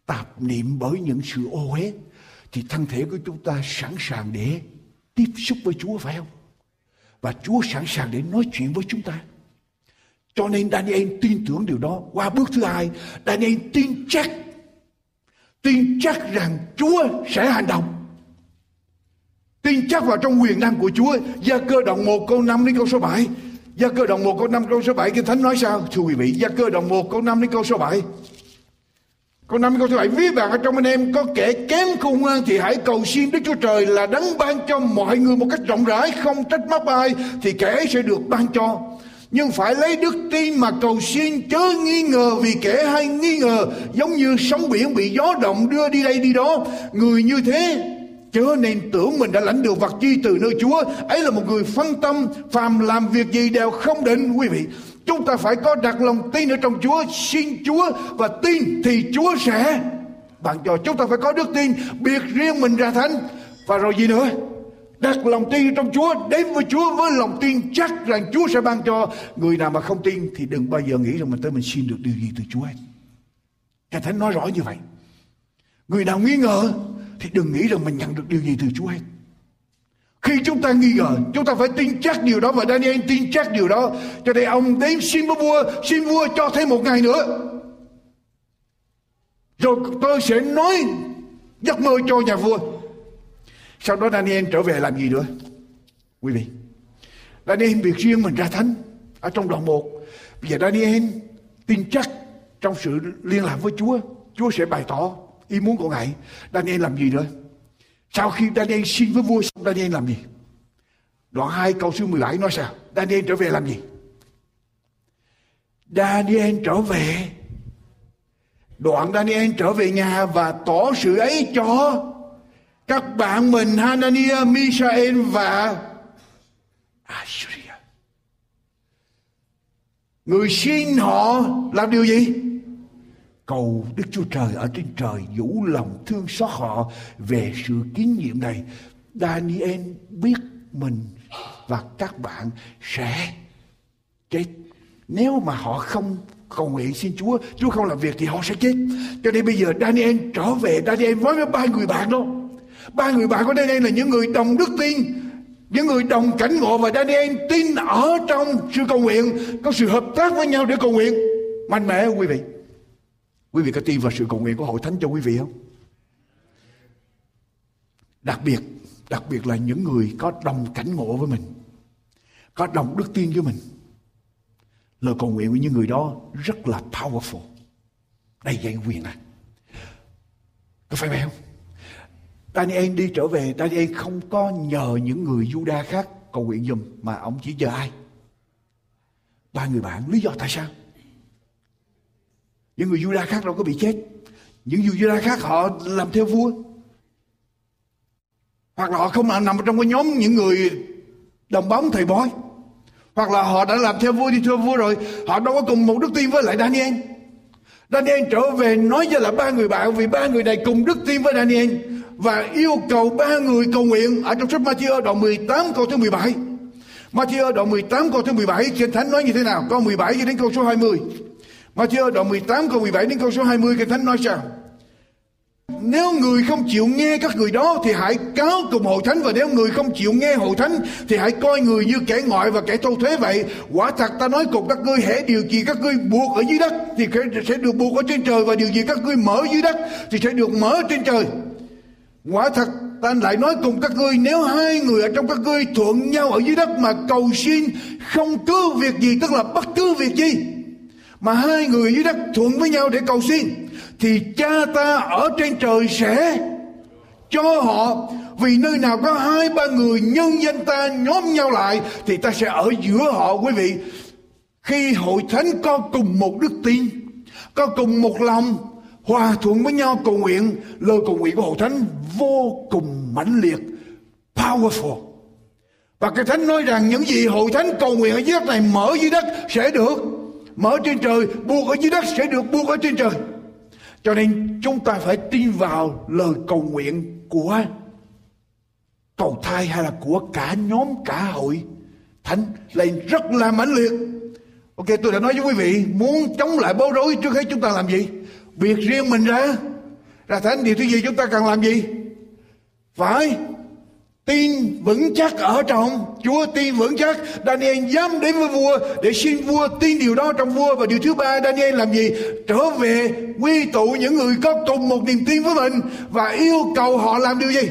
tạp niệm, bởi những sự ô uế, thì thân thể của chúng ta sẵn sàng để tiếp xúc với Chúa, phải không? Và Chúa sẵn sàng để nói chuyện với chúng ta. Cho nên Daniel tin tưởng điều đó. Qua bước thứ hai, Daniel tin chắc, tin chắc rằng Chúa sẽ hành động, tin chắc vào trong quyền năng của Chúa. Gia cơ đoạn một câu năm đến câu số bảy. Gia cơ đoạn một câu năm câu số bảy, Kinh Thánh nói sao? Thưa quý vị, Gia cơ đoạn một câu năm đến câu số bảy. Câu năm câu số bảy, ví bạn ở trong anh em có kẻ kém khôn ngoan thì hãy cầu xin Đức Chúa Trời là đấng ban cho mọi người một cách rộng rãi, không trách móc ai, thì kẻ ấy sẽ được ban cho. Nhưng phải lấy đức tin mà cầu xin, chớ nghi ngờ, vì kẻ hay nghi ngờ giống như sóng biển bị gió động đưa đi đây đi đó. Người như thế chớ nên tưởng mình đã lãnh được vật chi từ nơi Chúa. Ấy là một người phân tâm, phàm làm việc gì đều không định. Quý vị, chúng ta phải có đặt lòng tin ở trong Chúa, xin Chúa và tin thì Chúa sẽ ban cho. Chúng ta phải có đức tin, biệt riêng mình ra thánh. Và rồi gì nữa? Đặt lòng tin trong Chúa, đến với Chúa với lòng tin chắc rằng Chúa sẽ ban cho. Người nào mà không tin thì đừng bao giờ nghĩ rằng mình tới mình xin được điều gì từ Chúa hết. Ngài Thánh nói rõ như vậy. Người nào nghi ngờ thì đừng nghĩ rằng mình nhận được điều gì từ Chúa hết. Khi chúng ta nghi ngờ, chúng ta phải tin chắc điều đó, và Daniel tin chắc điều đó. Cho nên ông đến xin với vua, xin vua cho thêm một ngày nữa, rồi tôi sẽ nói giấc mơ cho nhà vua. Sau đó Daniel trở về làm gì nữa? Quý vị, Daniel việc riêng mình ra thánh ở trong đoạn một. Bây giờ Daniel tin chắc trong sự liên lạc với Chúa, Chúa sẽ bày tỏ ý muốn của Ngài. Daniel làm gì nữa? Sau khi Daniel xin với vua xong, Daniel làm gì? Đoạn hai câu số mười bảy nói sao? Daniel trở về làm gì? Daniel trở về. Đoạn Daniel trở về nhà và tỏ sự ấy cho các bạn mình Hanania, Mishael và Azariah. Người xin họ làm điều gì? Cầu Đức Chúa Trời ở trên trời vũ lòng thương xót họ về sự kín nhiệm này. Daniel biết mình và các bạn sẽ chết. Nếu mà họ không cầu nguyện xin Chúa, Chúa không làm việc thì họ sẽ chết. Cho nên bây giờ Daniel trở về, Daniel nói với ba người bạn đó. Ba người bạn của Daniel là những người đồng đức tin, những người đồng cảnh ngộ, và Daniel tin ở trong sự cầu nguyện, có sự hợp tác với nhau để cầu nguyện mạnh mẽ. Quý vị, quý vị có tin vào sự cầu nguyện của Hội Thánh cho quý vị không? Đặc biệt, đặc biệt là những người có đồng cảnh ngộ với mình, có đồng đức tin với mình. Lời cầu nguyện của những người đó rất là powerful, đầy dạy quyền năng. Có phải vậy không? Daniel đi trở về, Daniel không có nhờ những người Juda khác cầu nguyện giùm, mà ông chỉ nhờ ai? Ba người bạn. Lý do tại sao? Những người Juda khác đâu có bị chết. Những người Juda khác họ làm theo vua, hoặc là họ không nằm trong cái nhóm những người đồng bóng thầy bói, hoặc là họ đã làm theo vua, đi theo vua rồi. Họ đâu có cùng một đức tin với lại Daniel. Daniel trở về nói với lại ba người bạn, vì ba người này cùng đức tin với Daniel, và yêu cầu ba người cầu nguyện. Ở trong sách Matthêu đoạn mười tám câu thứ mười bảy, Matthêu đoạn mười tám câu thứ mười bảy, Kinh Thánh nói như thế nào? Câu mười bảy cho đến câu số hai mươi. Matthêu đoạn mười tám câu mười bảy đến câu số hai mươi, Kinh Thánh nói sao? Nếu người không chịu nghe các người đó thì hãy cáo cùng Hội Thánh, và nếu người không chịu nghe Hội Thánh thì hãy coi người như kẻ ngoại và kẻ thâu thuế vậy. Quả thật ta nói cùng các ngươi, hễ điều gì các ngươi buộc ở dưới đất thì sẽ được buộc ở trên trời, và điều gì các ngươi mở dưới đất thì sẽ được mở trên trời. Quả thật ta lại nói cùng các ngươi, nếu hai người ở trong các ngươi thuận nhau ở dưới đất mà cầu xin không cứ việc gì, tức là bất cứ việc gì mà hai người dưới đất thuận với nhau để cầu xin, thì cha ta ở trên trời sẽ cho họ. Vì nơi nào có hai ba người nhân danh ta nhóm nhau lại thì ta sẽ ở giữa họ. Quý vị, khi Hội Thánh có cùng một đức tin, có cùng một lòng, hòa thuận với nhau cầu nguyện, lời cầu nguyện của Hội Thánh vô cùng mãnh liệt, powerful. Và cái Thánh nói rằng những gì Hội Thánh cầu nguyện ở dưới đất này, mở dưới đất sẽ được mở trên trời, buộc ở dưới đất sẽ được buộc ở trên trời. Cho nên chúng ta phải tin vào lời cầu nguyện của cầu thai, hay là của cả nhóm, cả Hội Thánh lên rất là mãnh liệt. Ok, tôi đã nói với quý vị, muốn chống lại bối rối trước hết chúng ta làm gì? Biệt riêng mình ra, ra thánh. Điều thứ gì chúng ta cần làm gì? Phải tin vững chắc ở trong Chúa, tin vững chắc. Daniel dám đến với vua để xin vua tin điều đó trong vua. Và điều thứ ba, Daniel làm gì? Trở về quy tụ những người có cùng một niềm tin với mình và yêu cầu họ làm điều gì?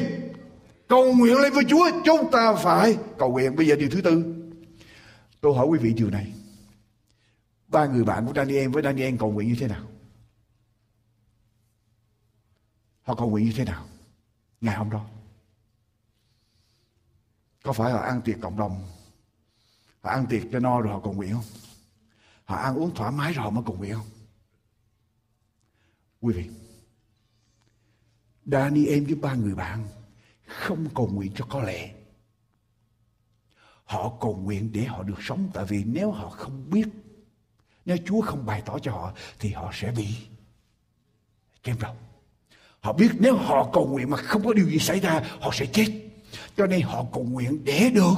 Cầu nguyện lên với Chúa. Chúng ta phải cầu nguyện. Bây giờ điều thứ tư, tôi hỏi quý vị điều này: ba người bạn của Daniel với Daniel cầu nguyện như thế nào? Họ cầu nguyện như thế nào ngày hôm đó? Có phải họ ăn tiệc cộng đồng, họ ăn tiệc cho no rồi họ cầu nguyện không? Họ ăn uống thoải mái rồi họ mới cầu nguyện không? Quý vị, Daniel với ba người bạn không cầu nguyện cho có lẽ. Họ cầu nguyện để họ được sống. Tại vì nếu họ không biết, nếu Chúa không bày tỏ cho họ, thì họ sẽ bị chém đầu. Họ biết nếu họ cầu nguyện mà không có điều gì xảy ra, họ sẽ chết. Cho nên họ cầu nguyện để được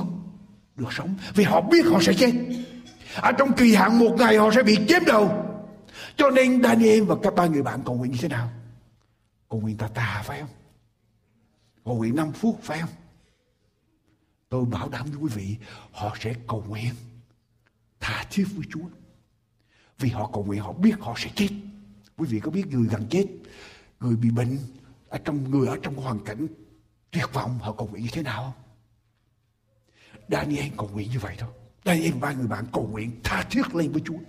được sống, vì họ biết họ sẽ chết. Ở trong kỳ hạn một ngày họ sẽ bị chém đầu. Cho nên Daniel và các ba người bạn cầu nguyện như thế nào? Cầu nguyện tà tà phải không? Cầu nguyện năm phút phải không? Tôi bảo đảm với quý vị, họ sẽ cầu nguyện tha thiết với Chúa. Vì họ cầu nguyện, họ biết họ sẽ chết. Quý vị có biết người gần chết, người bị bệnh, ở trong người ở trong hoàn cảnh tuyệt vọng, họ cầu nguyện như thế nào không? Daniel cầu nguyện như vậy thôi. Daniel và ba người bạn cầu nguyện tha thiết lên với Chúa.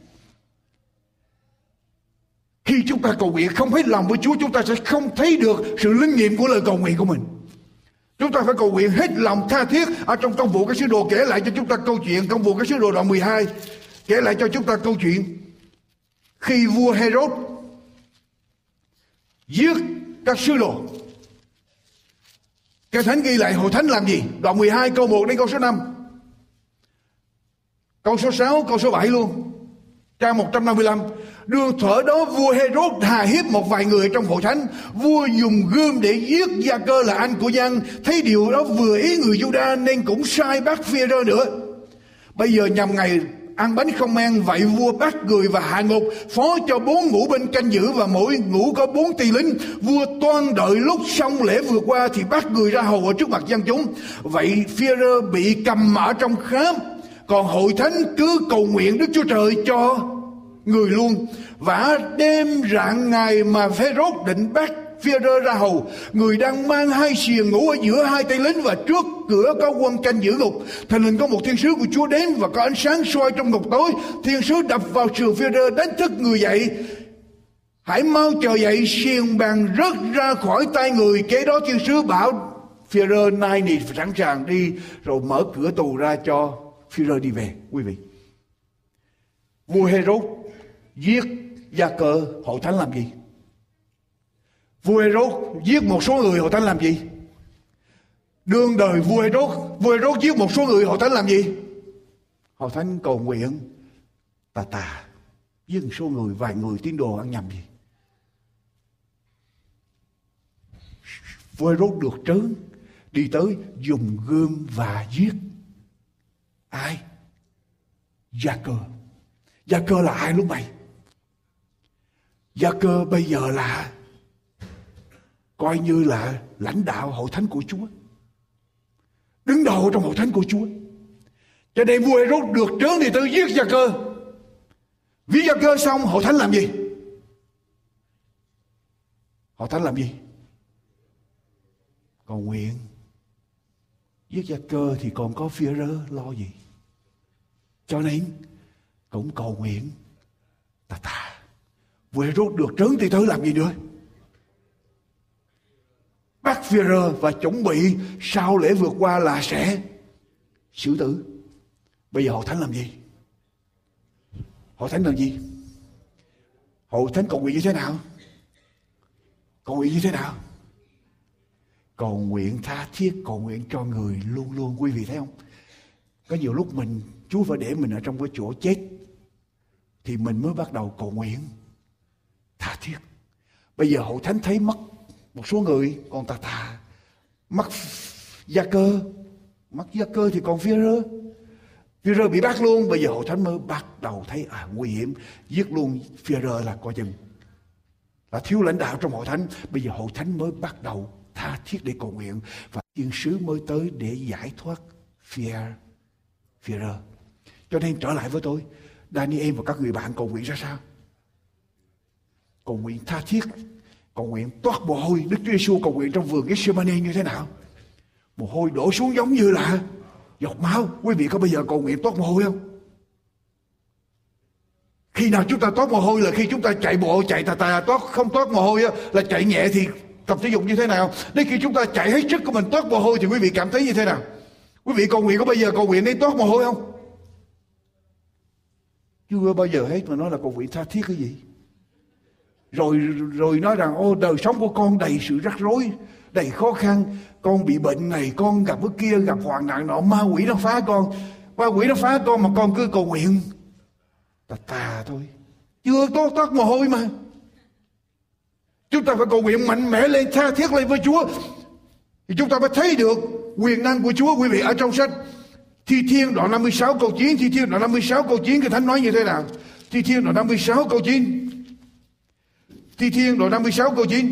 Khi chúng ta cầu nguyện không hết lòng với Chúa, chúng ta sẽ không thấy được sự linh nghiệm của lời cầu nguyện của mình. Chúng ta phải cầu nguyện hết lòng tha thiết. Ở trong công vụ các sứ đồ kể lại cho chúng ta câu chuyện, công vụ các sứ đồ đoạn mười hai kể lại cho chúng ta câu chuyện khi vua Hê-rốt giết các sứ đồ. Cái Thánh ghi lại Hội Thánh làm gì? Đoạn mười hai câu một đến câu số năm, câu số sáu, câu số bảy luôn. Trang một trăm năm mươi lăm. Đương thở đó vua Hê-rốt hà hiếp một vài người trong Hội Thánh. Vua dùng gươm để giết Gia Cơ là anh của dân. Thấy điều đó vừa ý người Giu-đa nên cũng sai bắt Phi-e-rơ nữa. Bây giờ nhằm ngày ăn bánh không ăn, vậy vua bắt người và hạ ngục, phó cho bốn ngũ binh canh giữ và mỗi ngũ có bốn tỳ lính. Vua toan đợi lúc xong lễ vừa qua thì bắt người ra hầu ở trước mặt dân chúng. Vậy Phi-e-rơ bị cầm ở trong khám, còn Hội Thánh cứ cầu nguyện Đức Chúa Trời cho người luôn. Và đêm rạng ngày mà Hê-rốt định bắt Phi-e-rơ ra hầu, người đang mang hai xiềng ngủ ở giữa hai tay lính, và trước cửa có quân canh giữ ngục. Thình lình có một thiên sứ của Chúa đến và có ánh sáng soi trong ngục tối. Thiên sứ đập vào sườn Phi-e-rơ đánh thức người dậy. Hãy mau chờ dậy, xiềng bàng rớt ra khỏi tay người. Kế đó thiên sứ bảo Phi-e-rơ nay nì sẵn sàng đi, rồi mở cửa tù ra cho Phi-e-rơ đi về. Quý vị, vua Hê-rốt giết Gia Cơ, Hội Thánh làm gì? Vua Hê-rốt giết một số người, Hội Thánh làm gì? Đương đời vua Hê-rốt, vua Hê-rốt giết một số người, Hội Thánh làm gì? Hội Thánh cầu nguyện tà tà, giết một số người, vài người tín đồ ăn nhầm gì? Vua Hê-rốt được trớn đi tới dùng gươm và giết ai? Gia Cơ. Gia Cơ là ai lúc này? Gia Cơ bây giờ là coi như là lãnh đạo Hội Thánh của Chúa, đứng đầu trong Hội Thánh của Chúa. Cho nên vua Hê-rốt được trớn thì tự giết Gia Cơ. Vì Gia Cơ xong, Hội Thánh làm gì? Hội Thánh làm gì? Cầu nguyện. Giết Gia Cơ thì còn có Phi-e-rơ lo gì? Cho nên cũng cầu nguyện tà tà. Vua Hê-rốt được trớn thì tự làm gì nữa? Bắt Phi-e-rơ và chuẩn bị sau lễ vượt qua là sẽ xử tử. Bây giờ Hội Thánh làm gì? Hội Thánh làm gì? Hội Thánh cầu nguyện như thế nào? Cầu nguyện như thế nào? Cầu nguyện tha thiết, cầu nguyện cho người luôn luôn. Quý vị thấy không? Có nhiều lúc mình, Chúa phải để mình ở trong cái chỗ chết thì mình mới bắt đầu cầu nguyện tha thiết. Bây giờ Hội Thánh thấy mất một số người còn tà tà, mất Gia Cơ, mất Gia Cơ thì còn Phi-e-rơ, Phi-e-rơ bị bắt luôn. Bây giờ Hội Thánh mới bắt đầu thấy à, nguy hiểm, giết luôn Phi-e-rơ là coi chừng là thiếu lãnh đạo trong Hội Thánh. Bây giờ Hội Thánh mới bắt đầu tha thiết để cầu nguyện. Và thiên sứ mới tới để giải thoát Phi-e-rơ. Cho nên trở lại với tôi, Daniel và các người bạn cầu nguyện ra sao? Cầu nguyện tha thiết, cầu nguyện toát mồ hôi. Đức Chúa Giêsu cầu nguyện trong vườn Gethsemane như thế nào? Mồ hôi đổ xuống giống như là giọt máu. Quý vị có bây giờ cầu nguyện toát mồ hôi không? Khi nào chúng ta toát mồ hôi là khi chúng ta chạy bộ, chạy tà tà, toát không toát mồ hôi là chạy nhẹ thì tập thể dục như thế nào? Đến khi chúng ta chạy hết sức của mình toát mồ hôi thì quý vị cảm thấy như thế nào? Quý vị cầu nguyện có bây giờ cầu nguyện nên toát mồ hôi không? Chưa bao giờ hết mà nói là cầu nguyện tha thiết cái gì? Rồi rồi nói rằng ô đời sống của con đầy sự rắc rối, đầy khó khăn, con bị bệnh này, con gặp cái kia, gặp hoạn nạn nọ, ma quỷ nó phá con, ma quỷ nó phá con mà con cứ cầu nguyện tà tà thôi, chưa toát toát mồ hôi mà. Chúng ta phải cầu nguyện mạnh mẽ lên, tha thiết lên với Chúa thì chúng ta mới thấy được quyền năng của Chúa. Quý vị, ở trong sách Thi Thiên đoạn năm mươi sáu câu chín, Thi Thiên đoạn năm mươi sáu câu chín Kinh Thánh nói như thế nào? Thi Thiên đoạn năm mươi sáu câu chín, Thi Thiên đoạn năm mươi sáu câu chín: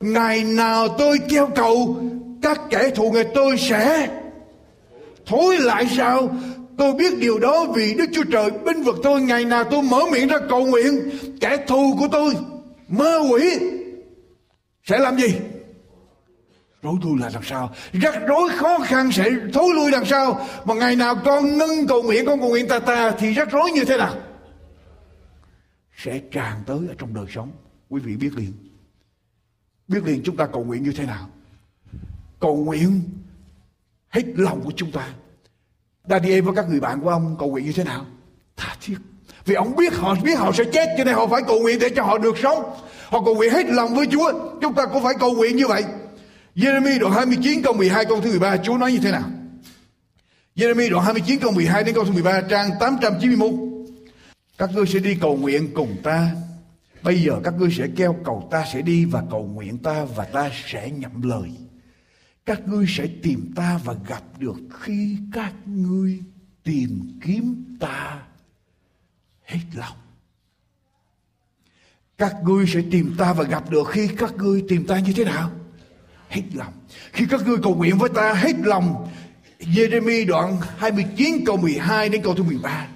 ngày nào tôi kêu cầu, các kẻ thù nghịch tôi sẽ thối lại sao? Tôi biết điều đó vì Đức Chúa Trời bênh vực tôi. Ngày nào tôi mở miệng ra cầu nguyện, kẻ thù của tôi, ma quỷ sẽ làm gì? Rối lui là đằng sau, rắc rối khó khăn sẽ thối lui đằng sau. Mà ngày nào con ngưng cầu nguyện, con cầu nguyện tà tà thì rắc rối như thế nào sẽ tràn tới ở trong đời sống. Quý vị biết liền, biết liền chúng ta cầu nguyện như thế nào, cầu nguyện hết lòng của chúng ta. Daniel với các người bạn của ông cầu nguyện như thế nào? Tha thiết. Vì ông biết họ biết họ sẽ chết, cho nên họ phải cầu nguyện để cho họ được sống. Họ cầu nguyện hết lòng với Chúa. Chúng ta cũng phải cầu nguyện như vậy. Giê-rê-mi đoạn hai mươi chín câu mười hai câu thứ mười ba Chúa nói như thế nào? Giê-rê-mi đoạn hai mươi chín câu mười hai đến câu thứ mười ba trang tám trăm chín mươi mốt. Các ngươi sẽ đi cầu nguyện cùng ta. Bây giờ các ngươi sẽ kêu cầu ta sẽ đi và cầu nguyện ta và ta sẽ nhậm lời. Các ngươi sẽ tìm ta và gặp được khi các ngươi tìm kiếm ta hết lòng. Các ngươi sẽ tìm ta và gặp được khi các ngươi tìm ta như thế nào? Hết lòng. Khi các ngươi cầu nguyện với ta hết lòng. Giê-rê-mi đoạn hai mươi chín câu mười hai đến câu thứ mười ba.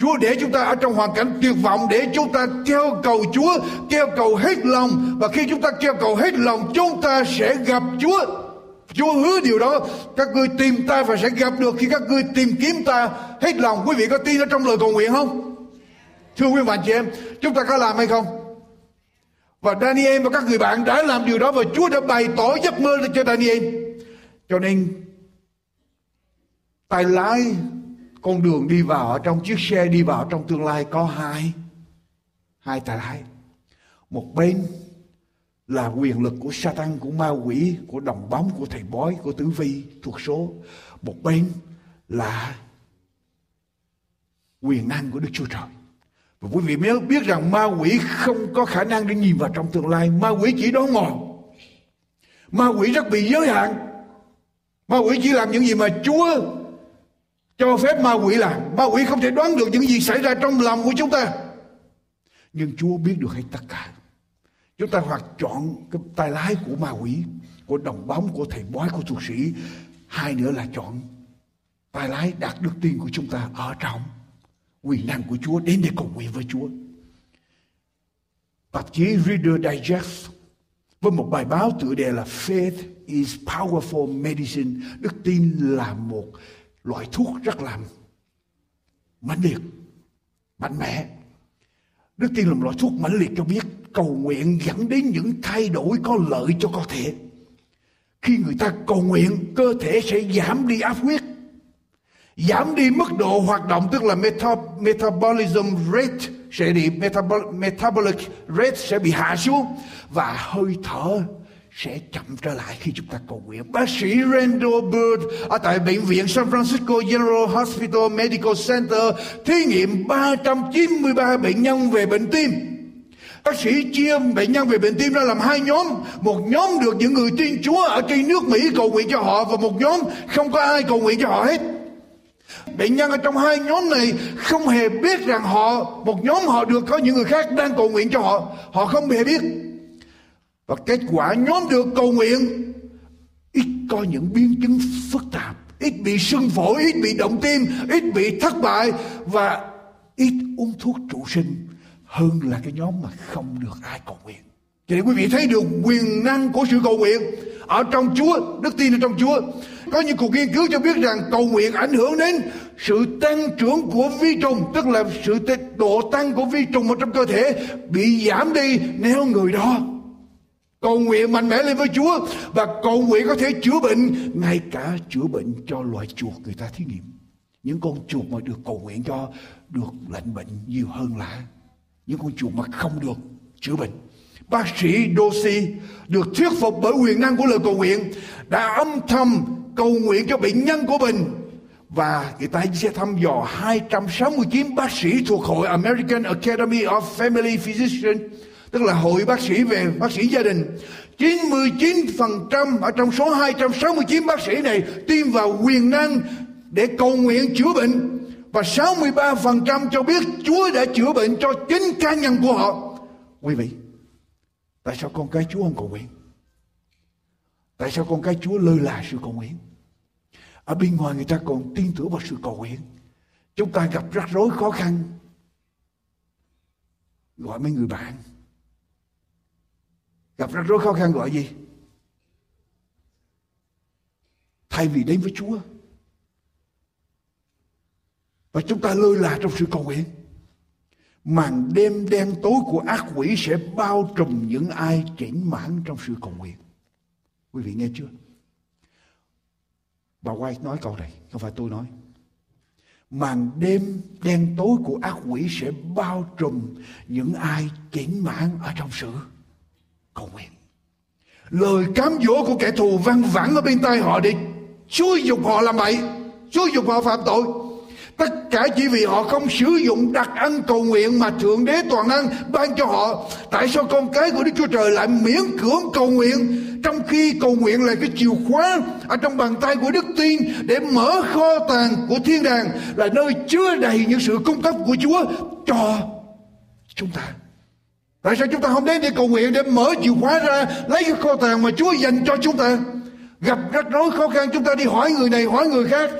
Chúa để chúng ta ở trong hoàn cảnh tuyệt vọng để chúng ta kêu cầu Chúa, kêu cầu hết lòng. Và khi chúng ta kêu cầu hết lòng, chúng ta sẽ gặp Chúa. Chúa hứa điều đó. Các ngươi tìm ta và sẽ gặp được khi các ngươi tìm kiếm ta hết lòng. Quý vị có tin ở trong lời cầu nguyện không? Thưa quý bạn chị em, chúng ta có làm hay không? Và Daniel và các người bạn đã làm điều đó. Và Chúa đã bày tỏ giấc mơ cho Daniel. Cho nên tay lái con đường đi vào ở trong chiếc xe đi vào trong tương lai có hai hai tay lái. Một bên là quyền lực của Satan, của ma quỷ, của đồng bóng, của thầy bói, của tử vi thuộc số. Một bên là quyền năng của Đức Chúa Trời. Và quý vị mới biết rằng ma quỷ không có khả năng để nhìn vào trong tương lai. Ma quỷ chỉ đón mòn. Ma quỷ rất bị giới hạn. Ma quỷ chỉ làm những gì mà Chúa cho phép ma quỷ làm. Ma quỷ không thể đoán được những gì xảy ra trong lòng của chúng ta. Nhưng Chúa biết được hết tất cả. Chúng ta hoặc chọn cái tay lái của ma quỷ, của đồng bóng, của thầy bói, của thuật sĩ. Hai nữa là chọn tay lái đạt đức tin của chúng ta ở trong quyền năng của Chúa đến để cầu nguyện với Chúa. Tạp chí Reader Digest với một bài báo tựa đề là Faith is Powerful Medicine, đức tin là một loại thuốc rất là mãnh liệt, mạnh mẽ. Đức tin là một loại thuốc mãnh liệt cho biết cầu nguyện dẫn đến những thay đổi có lợi cho cơ thể. Khi người ta cầu nguyện, cơ thể sẽ giảm đi áp huyết, giảm đi mức độ hoạt động, tức là metabolism rate sẽ bị metabolic rate sẽ bị hạ xuống và hơi thở sẽ chậm trở lại khi chúng ta cầu nguyện. Bác sĩ Randall Bird ở tại Bệnh viện San Francisco General Hospital Medical Center thí nghiệm ba trăm chín mươi ba bệnh nhân về bệnh tim. Bác sĩ chia bệnh nhân về bệnh tim ra làm hai nhóm. Một nhóm được những người tin Chúa ở trên nước Mỹ cầu nguyện cho họ và một nhóm không có ai cầu nguyện cho họ hết. Bệnh nhân ở trong hai nhóm này không hề biết rằng họ, một nhóm họ được có những người khác đang cầu nguyện cho họ. Họ không hề biết. Và kết quả nhóm được cầu nguyện ít có những biến chứng phức tạp, ít bị sưng phổi, ít bị động tim, ít bị thất bại và ít uống thuốc trụ sinh hơn là cái nhóm mà không được ai cầu nguyện. Cho nên quý vị thấy được quyền năng của sự cầu nguyện ở trong Chúa, đức tin ở trong Chúa. Có những cuộc nghiên cứu cho biết rằng cầu nguyện ảnh hưởng đến sự tăng trưởng của vi trùng, tức là sự độ tăng của vi trùng ở trong cơ thể bị giảm đi nếu người đó cầu nguyện mạnh mẽ lên với Chúa. Và cầu nguyện có thể chữa bệnh, ngay cả chữa bệnh cho loài chuột người ta thí nghiệm. Những con chuột mà được cầu nguyện cho được lệnh bệnh nhiều hơn là những con chuột mà không được chữa bệnh. Bác sĩ Dosi được thuyết phục bởi quyền năng của lời cầu nguyện đã âm thầm cầu nguyện cho bệnh nhân của mình. Và người ta sẽ thăm dò hai trăm sáu mươi chín bác sĩ thuộc hội American Academy of Family Physicians, tức là hội bác sĩ về bác sĩ gia đình. chín mươi chín phần trăm ở trong số hai trăm sáu mươi chín bác sĩ này tin vào quyền năng để cầu nguyện chữa bệnh. Và sáu mươi ba phần trăm cho biết Chúa đã chữa bệnh cho chính cá nhân của họ. Quý vị, tại sao con cái Chúa không cầu nguyện? Tại sao con cái Chúa lơ là sự cầu nguyện? Ở bên ngoài người ta còn tin tưởng vào sự cầu nguyện. Chúng ta gặp rắc rối khó khăn, gọi mấy người bạn. Gặp rắc rối khó khăn gọi gì? Thay vì đến với Chúa. Và chúng ta lơ là trong sự cầu nguyện. Màn đêm đen tối của ác quỷ sẽ bao trùm những ai chểnh mãn trong sự cầu nguyện. Quý vị nghe chưa? Bà White nói câu này, không phải tôi nói. Màn đêm đen tối của ác quỷ sẽ bao trùm những ai chểnh mãn ở trong sự cầu nguyện. Lời cám dỗ của kẻ thù văng vẳng ở bên tai họ để xúi giục họ làm bậy, xúi giục họ phạm tội. Tất cả chỉ vì họ không sử dụng đặc ân cầu nguyện mà Thượng Đế toàn năng ban cho họ. Tại sao con cái của Đức Chúa Trời lại miễn cưỡng cầu nguyện, trong khi cầu nguyện là cái chìa khóa ở trong bàn tay của đức tin để mở kho tàng của thiên đàng, là nơi chứa đầy những sự cung cấp của Chúa cho chúng ta? Tại sao chúng ta không đến để cầu nguyện, để mở chìa khóa ra, lấy cái kho tàng mà Chúa dành cho chúng ta? Gặp rắc rối khó khăn, chúng ta đi hỏi người này, hỏi người khác,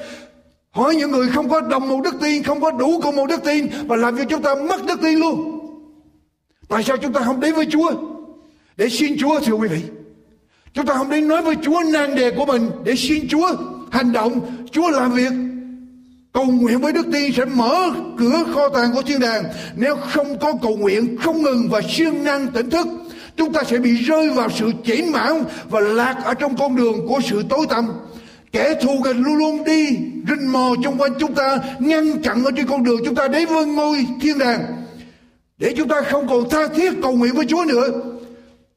hỏi những người không có đồng một đức tin, không có đủ cùng một đức tin, và làm cho chúng ta mất đức tin luôn. Tại sao chúng ta không đến với Chúa để xin Chúa, thưa quý vị? Chúng ta không đến nói với Chúa nan đề của mình để xin Chúa hành động, Chúa làm việc. Cầu nguyện với đức tin sẽ mở cửa kho tàng của thiên đàng. Nếu không có cầu nguyện không ngừng và siêng năng tỉnh thức, chúng ta sẽ bị rơi vào sự chểnh mãn và lạc ở trong con đường của sự tối tăm. Kẻ thù gần luôn luôn đi rình mò xung quanh chúng ta, ngăn chặn ở trên con đường chúng ta đến với ngôi thiên đàng, để chúng ta không còn tha thiết cầu nguyện với Chúa nữa.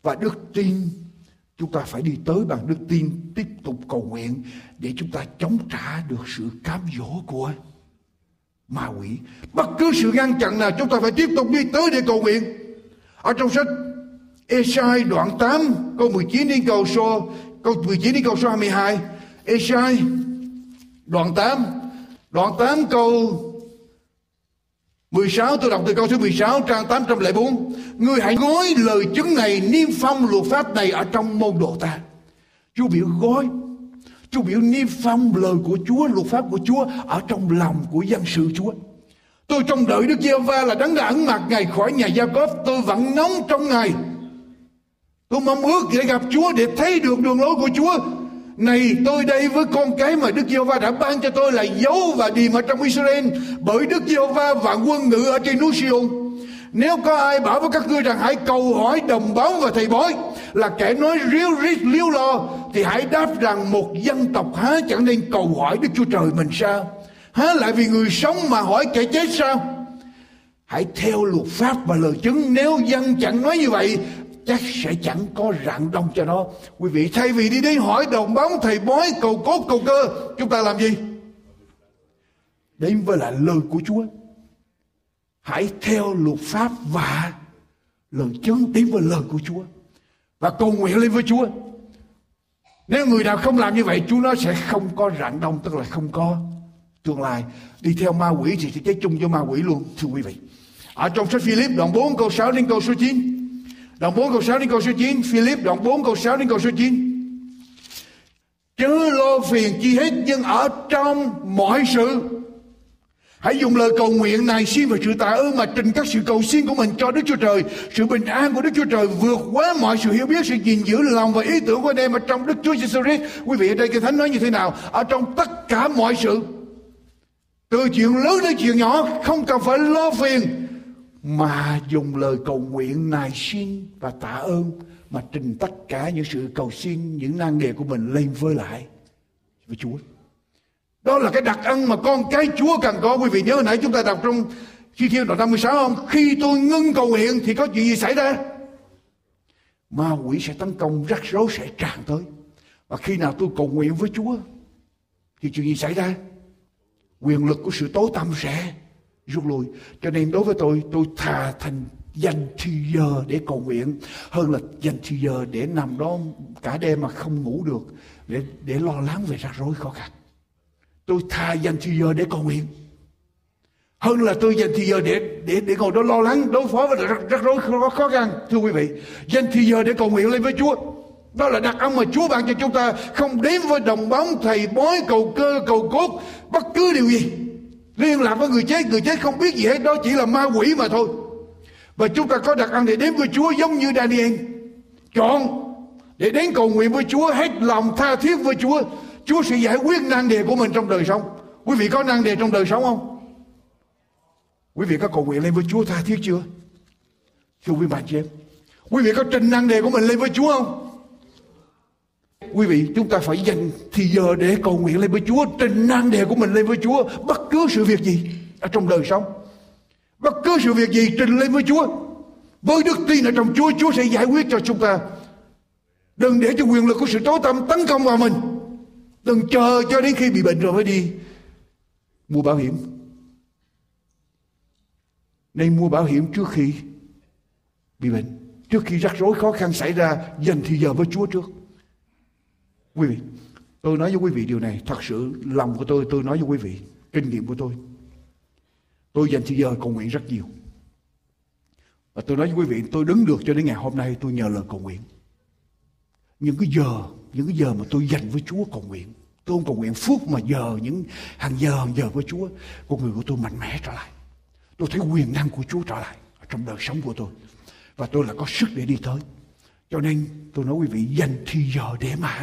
Và đức tin, chúng ta phải đi tới bằng đức tin, tiếp tục cầu nguyện để chúng ta chống trả được sự cám dỗ của ma quỷ. Bất cứ sự ngăn chặn nào chúng ta phải tiếp tục đi tới để cầu nguyện. Ở trong sách Esai đoạn tám câu mười chín đến câu số câu mười chín đến câu số hai mươi hai. Esai đoạn tám, đoạn tám câu mười sáu, tôi đọc từ câu số mười sáu trang tám trăm lẻ bốn. Ngươi hãy gói lời chứng này, niêm phong luật pháp này ở trong môn đồ ta. Chúa biểu gói, Chúa biểu niêm phong lời của Chúa, luật pháp của Chúa ở trong lòng của dân sự Chúa. Tôi trông đợi Đức Giê-hô-va là đấng đã ẩn mặt Ngài khỏi nhà Gia-cốp, tôi vẫn ngóng trong Ngài. Tôi mong ước để gặp Chúa, để thấy được đường lối của Chúa. Này tôi đây với con cái mà Đức Giê-hô-va đã ban cho tôi là dấu và điềm ở trong Israel, bởi Đức Giê-hô-va vạn quân ngự ở trên núi Siôn. Nếu có ai bảo với các ngươi rằng hãy cầu hỏi đồng bóng và thầy bói, là kẻ nói ríu rít liếu lo, thì hãy đáp rằng một dân tộc há chẳng nên cầu hỏi Đức Chúa Trời mình sao? Há lại vì người sống mà hỏi kẻ chết sao? Hãy theo luật pháp và lời chứng, nếu dân chẳng nói như vậy, chắc sẽ chẳng có rạng đông cho nó. Quý vị, thay vì đi đến hỏi đồng bóng, thầy bói, cầu cốt, cầu cơ, chúng ta làm gì? Đến với lại lời của Chúa. Hãy theo luật pháp và lời chứng, đến với lời của Chúa và cầu nguyện lên với Chúa. Nếu người nào không làm như vậy, Chúa nó sẽ không có rạng đông, tức là không có tương lai. Đi theo ma quỷ thì sẽ chết chung với ma quỷ luôn, thưa quý vị. Ở trong sách Phi-líp đoạn bốn câu sáu đến câu số chín. Đoạn bốn câu sáu đến câu số chín. Philip đoạn bốn câu sáu đến câu số chín. Chớ lo phiền chi hết, nhưng ở trong mọi sự hãy dùng lời cầu nguyện, nài xin và sự tạ ơn mà trình các sự cầu xin của mình cho Đức Chúa Trời. Sự bình an của Đức Chúa Trời vượt quá mọi sự hiểu biết, sự gìn giữ lòng và ý tưởng của anh em ở trong Đức Chúa Giêsu Christ. Quý vị ở đây Kinh Thánh nói như thế nào? Ở trong tất cả mọi sự, từ chuyện lớn đến chuyện nhỏ, không cần phải lo phiền, mà dùng lời cầu nguyện, nài xin và tạ ơn mà trình tất cả những sự cầu xin, những năng nghề của mình lên với lại với Chúa. Đó là cái đặc ân mà con cái Chúa cần có. Quý vị nhớ hồi nãy chúng ta đọc trong Thi Thiên đoạn năm mươi sáu không? Khi tôi ngưng cầu nguyện thì có chuyện gì xảy ra? Ma quỷ sẽ tấn công, rắc rối sẽ tràn tới. Và khi nào tôi cầu nguyện với Chúa thì chuyện gì xảy ra? Quyền lực của sự tối tăm sẽ rút lui. Cho nên đối với tôi, tôi thà thành dành thì giờ để cầu nguyện hơn là dành thì giờ để nằm đó cả đêm mà không ngủ được, để, để lo lắng về rắc rối khó khăn. Tôi thà dành thời giờ để cầu nguyện hơn là tôi dành thời giờ để để để ngồi đó lo lắng đối phó với rắc rối khó khăn. Thưa quý vị, dành thời giờ để cầu nguyện lên với Chúa, đó là đặc ân mà Chúa ban cho chúng ta, không đến với đồng bóng, thầy bói, cầu cơ, cầu cốt, bất cứ điều gì liên lạc với người chết. Người chết không biết gì hết, đó chỉ là ma quỷ mà thôi. Và chúng ta có đặc ân để đến với Chúa, giống như Daniel chọn để đến cầu nguyện với Chúa, hết lòng tha thiết với Chúa. Chúa sẽ giải quyết nan đề của mình trong đời sống. Quý vị có nan đề trong đời sống không? Quý vị có cầu nguyện lên với Chúa tha thiết chưa? Thưa quý bạn chị em, quý vị có trình nan đề của mình lên với Chúa không? Quý vị, chúng ta phải dành thì giờ để cầu nguyện lên với Chúa, trình nan đề của mình lên với Chúa. Bất cứ sự việc gì ở trong đời sống, bất cứ sự việc gì trình lên với Chúa, với đức tin ở trong Chúa, Chúa sẽ giải quyết cho chúng ta. Đừng để cho quyền lực của sự tối tăm tấn công vào mình. Đừng chờ cho đến khi bị bệnh rồi mới đi mua bảo hiểm. Nên mua bảo hiểm trước khi bị bệnh, trước khi rắc rối khó khăn xảy ra. Dành thì giờ với Chúa trước. Quý vị, tôi nói với quý vị điều này, thật sự lòng của tôi, tôi nói với quý vị kinh nghiệm của tôi. Tôi dành thì giờ cầu nguyện rất nhiều. Và tôi nói với quý vị, tôi đứng được cho đến ngày hôm nay, tôi nhờ lời cầu nguyện. Những cái giờ Những cái giờ mà tôi dành với Chúa cầu nguyện, tôi không cầu nguyện phút mà giờ, những hàng giờ hàng giờ với Chúa, con người của tôi mạnh mẽ trở lại. Tôi thấy quyền năng của Chúa trở lại trong đời sống của tôi, và tôi là có sức để đi tới. Cho nên tôi nói quý vị, dành thì giờ để mà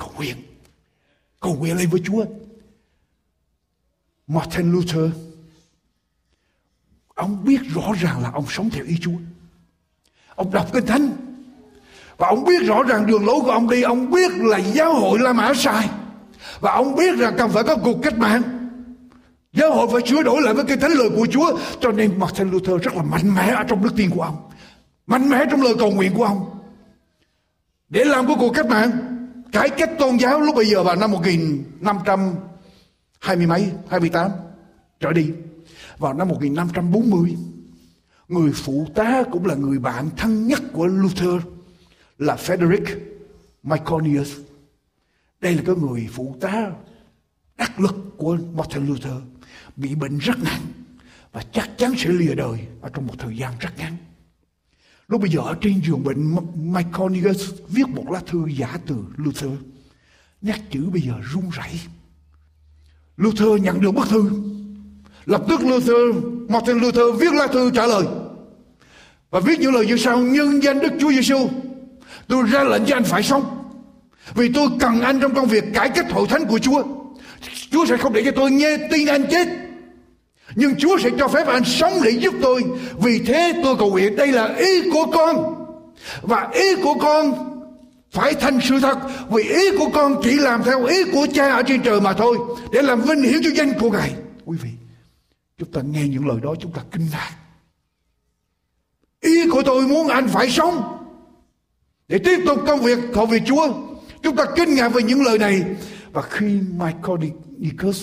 cầu nguyện, cầu nguyện lên với Chúa. Martin Luther, ông biết rõ ràng là ông sống theo ý Chúa. Ông đọc Kinh Thánh và ông biết rõ ràng đường lối của ông đi. Ông biết là giáo hội La Mã sai, và ông biết rằng cần phải có cuộc cách mạng, giáo hội phải sửa đổi lại với cái thánh lời của Chúa. Cho nên Martin Luther rất là mạnh mẽ ở trong đức tin của ông, mạnh mẽ trong lời cầu nguyện của ông, để làm cái cuộc cách mạng, cải cách tôn giáo lúc bây giờ vào năm một nghìn năm trăm hai mươi mấy, hai mươi tám trở đi. Vào năm một nghìn năm trăm bốn mươi, người phụ tá cũng là người bạn thân nhất của Luther là Frederick Myconius. Đây là cái người phụ tá đắc lực của Martin Luther, bị bệnh rất nặng và chắc chắn sẽ lìa đời ở trong một thời gian rất ngắn. Lúc bây giờ ở trên giường bệnh, Myconius viết một lá thư giả từ Luther, nét chữ bây giờ run rẩy. Luther nhận được bức thư, lập tức Luther, Martin Luther viết lá thư trả lời và viết những lời như sau: nhân danh Đức Chúa Giêsu, tôi ra lệnh cho anh phải sống, vì tôi cần anh trong công việc cải cách hội thánh của Chúa. Chúa sẽ không để cho tôi nghe tin anh chết, nhưng Chúa sẽ cho phép anh sống để giúp tôi. Vì thế tôi cầu nguyện, đây là ý của con, và ý của con phải thành sự thật, vì ý của con chỉ làm theo ý của Cha ở trên trời mà thôi, để làm vinh hiển cho danh của Ngài. Quý vị, chúng ta nghe những lời đó chúng ta kinh ngạc. Ý của tôi muốn anh phải sống để tiếp tục công việc thọ về Chúa. Chúng ta kinh ngạc về những lời này. Và khi Myconius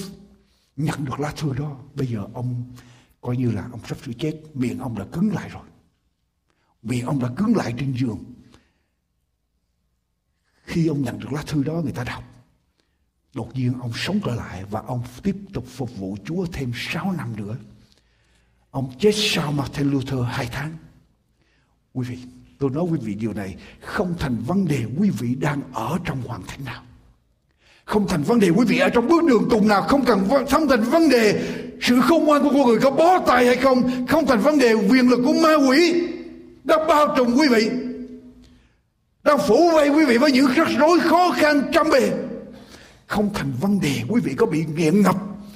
nhận được lá thư đó, bây giờ ông coi như là ông sắp sửa chết. Miệng ông đã cứng lại rồi. Miệng ông đã cứng lại trên giường. Khi ông nhận được lá thư đó, người ta đọc, đột nhiên ông sống trở lại và ông tiếp tục phục vụ Chúa thêm sáu năm nữa. Ông chết sau Martin Luther hai tháng. Quý vị, Tôi nói quý vị điều này không thành vấn đề quý vị đang ở trong hoàn cảnh nào, không thành vấn đề quý vị ở trong bước đường cùng nào, không cần không thành vấn đề sự khôn ngoan của con người có bó tay hay không, không thành vấn đề quyền lực của ma quỷ đang bao trùm quý vị, đang phủ vây quý vị với những rắc rối khó khăn trăm bề, không thành vấn đề quý vị có bị nghiện ngập,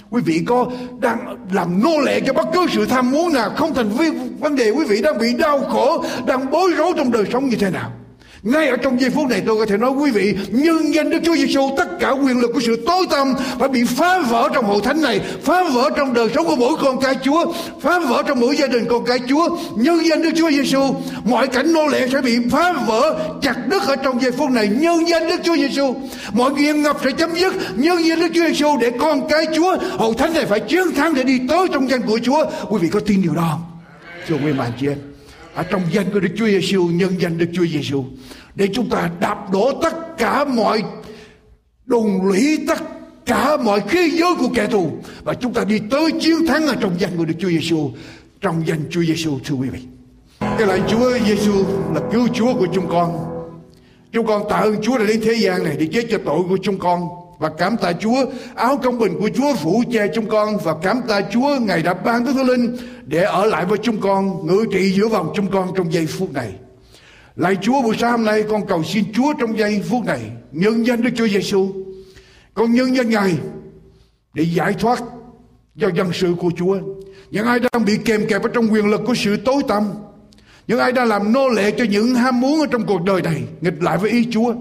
quý vị có đang làm nô lệ cho bất cứ sự tham muốn nào, không thành vấn đề quý vị đang bị đau khổ, đang bối rối trong đời sống như thế nào. Ngay ở trong giây phút này tôi có thể nói quý vị, nhân danh Đức Chúa Giêsu, tất cả quyền lực của sự tối tăm phải bị phá vỡ trong hội thánh này, phá vỡ trong đời sống của mỗi con cái Chúa, phá vỡ trong mỗi gia đình con cái Chúa. Nhân danh Đức Chúa Giêsu, mọi cảnh nô lệ sẽ bị phá vỡ, chặt đứt ở trong giây phút này. Nhân danh Đức Chúa Giêsu, mọi nghiện ngập sẽ chấm dứt. Nhân danh Đức Chúa Giêsu, để con cái Chúa, hội thánh này phải chiến thắng để đi tới trong danh của Chúa. Quý vị có tin điều đó không? Thưa quý bạn chị em, ở trong danh của Đức Chúa Giêsu, nhân danh Đức Chúa Giêsu, để chúng ta đạp đổ tất cả mọi đồn lũy, tất cả mọi khí giới của kẻ thù, và chúng ta đi tới chiến thắng ở trong danh của Đức Chúa Giêsu, trong danh Chúa Giêsu. Thưa quý vị, cái lạy Chúa Giêsu là cứu Chúa của chúng con. Chúng con tạ ơn Chúa đã đến thế gian này để chết cho tội của chúng con, và cảm tạ Chúa áo công bình của Chúa phủ che chúng con, và cảm tạ Chúa Ngài đã ban Đức Thánh Linh để ở lại với chúng con, ngự trị giữa vòng chúng con trong giây phút này. Lạy Chúa, buổi sáng hôm nay con cầu xin Chúa trong giây phút này, nhân danh Đức Chúa Giêsu, con nhân danh Ngài để giải thoát cho dân sự của Chúa, những ai đang bị kèm kẹp ở trong quyền lực của sự tối tăm, những ai đang làm nô lệ cho những ham muốn ở trong cuộc đời này nghịch lại với ý Chúa,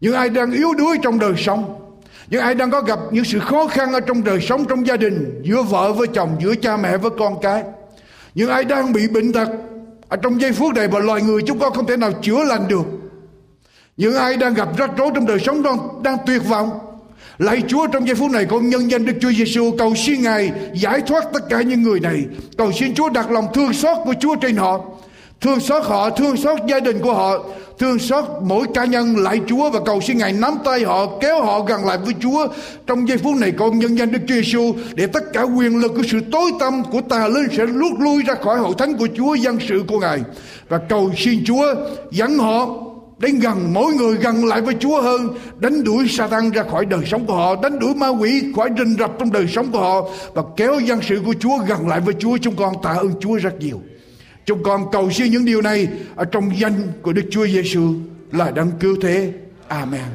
những ai đang yếu đuối trong đời sống, những ai đang có gặp những sự khó khăn ở trong đời sống, trong gia đình, giữa vợ với chồng, giữa cha mẹ với con cái, những ai đang bị bệnh tật ở trong giây phút này mà loài người chúng con không thể nào chữa lành được, những ai đang gặp rắc rối trong đời sống, đang, đang tuyệt vọng. Lạy Chúa, trong giây phút này con nhân danh Đức Chúa Giêsu cầu xin Ngài giải thoát tất cả những người này. Cầu xin Chúa đặt lòng thương xót của Chúa trên họ, thương xót họ, thương xót gia đình của họ, thương xót mỗi cá nhân. Lạy Chúa, và cầu xin Ngài nắm tay họ, kéo họ gần lại với Chúa. Trong giây phút này con nhân danh Đức Chúa Giêsu để tất cả quyền lực của sự tối tăm của tà linh sẽ lút lui ra khỏi hội thánh của Chúa, dân sự của Ngài, và cầu xin Chúa dẫn họ đến gần, mỗi người gần lại với Chúa hơn, đánh đuổi Satan ra khỏi đời sống của họ, đánh đuổi ma quỷ khỏi rình rập trong đời sống của họ, và kéo dân sự của Chúa gần lại với Chúa. Chúng con tạ ơn Chúa rất nhiều. Chúng con cầu xin những điều này ở trong danh của Đức Chúa Giêsu là đấng cứu thế. Amen.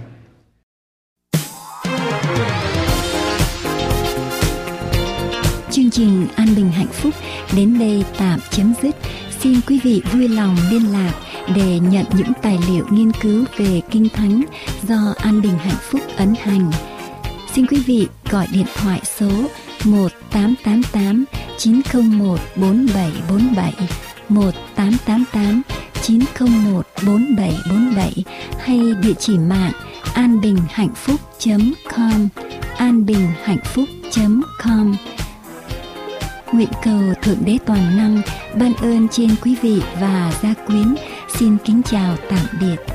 Chương trình An Bình Hạnh Phúc đến đây tạm chấm dứt. Xin quý vị vui lòng liên lạc để nhận những tài liệu nghiên cứu về Kinh Thánh do An Bình Hạnh Phúc ấn hành. Xin quý vị gọi điện thoại số một tám tám tám chín không một bốn bảy bốn bảy, một tám tám tám chín không một bốn bảy bốn bảy, hay địa chỉ mạng an bình hạnh phúc chấm com, an bình hạnh phúc chấm com. Nguyện cầu Thượng Đế toàn năng ban ơn trên quý vị và gia quyến. Xin kính chào tạm biệt.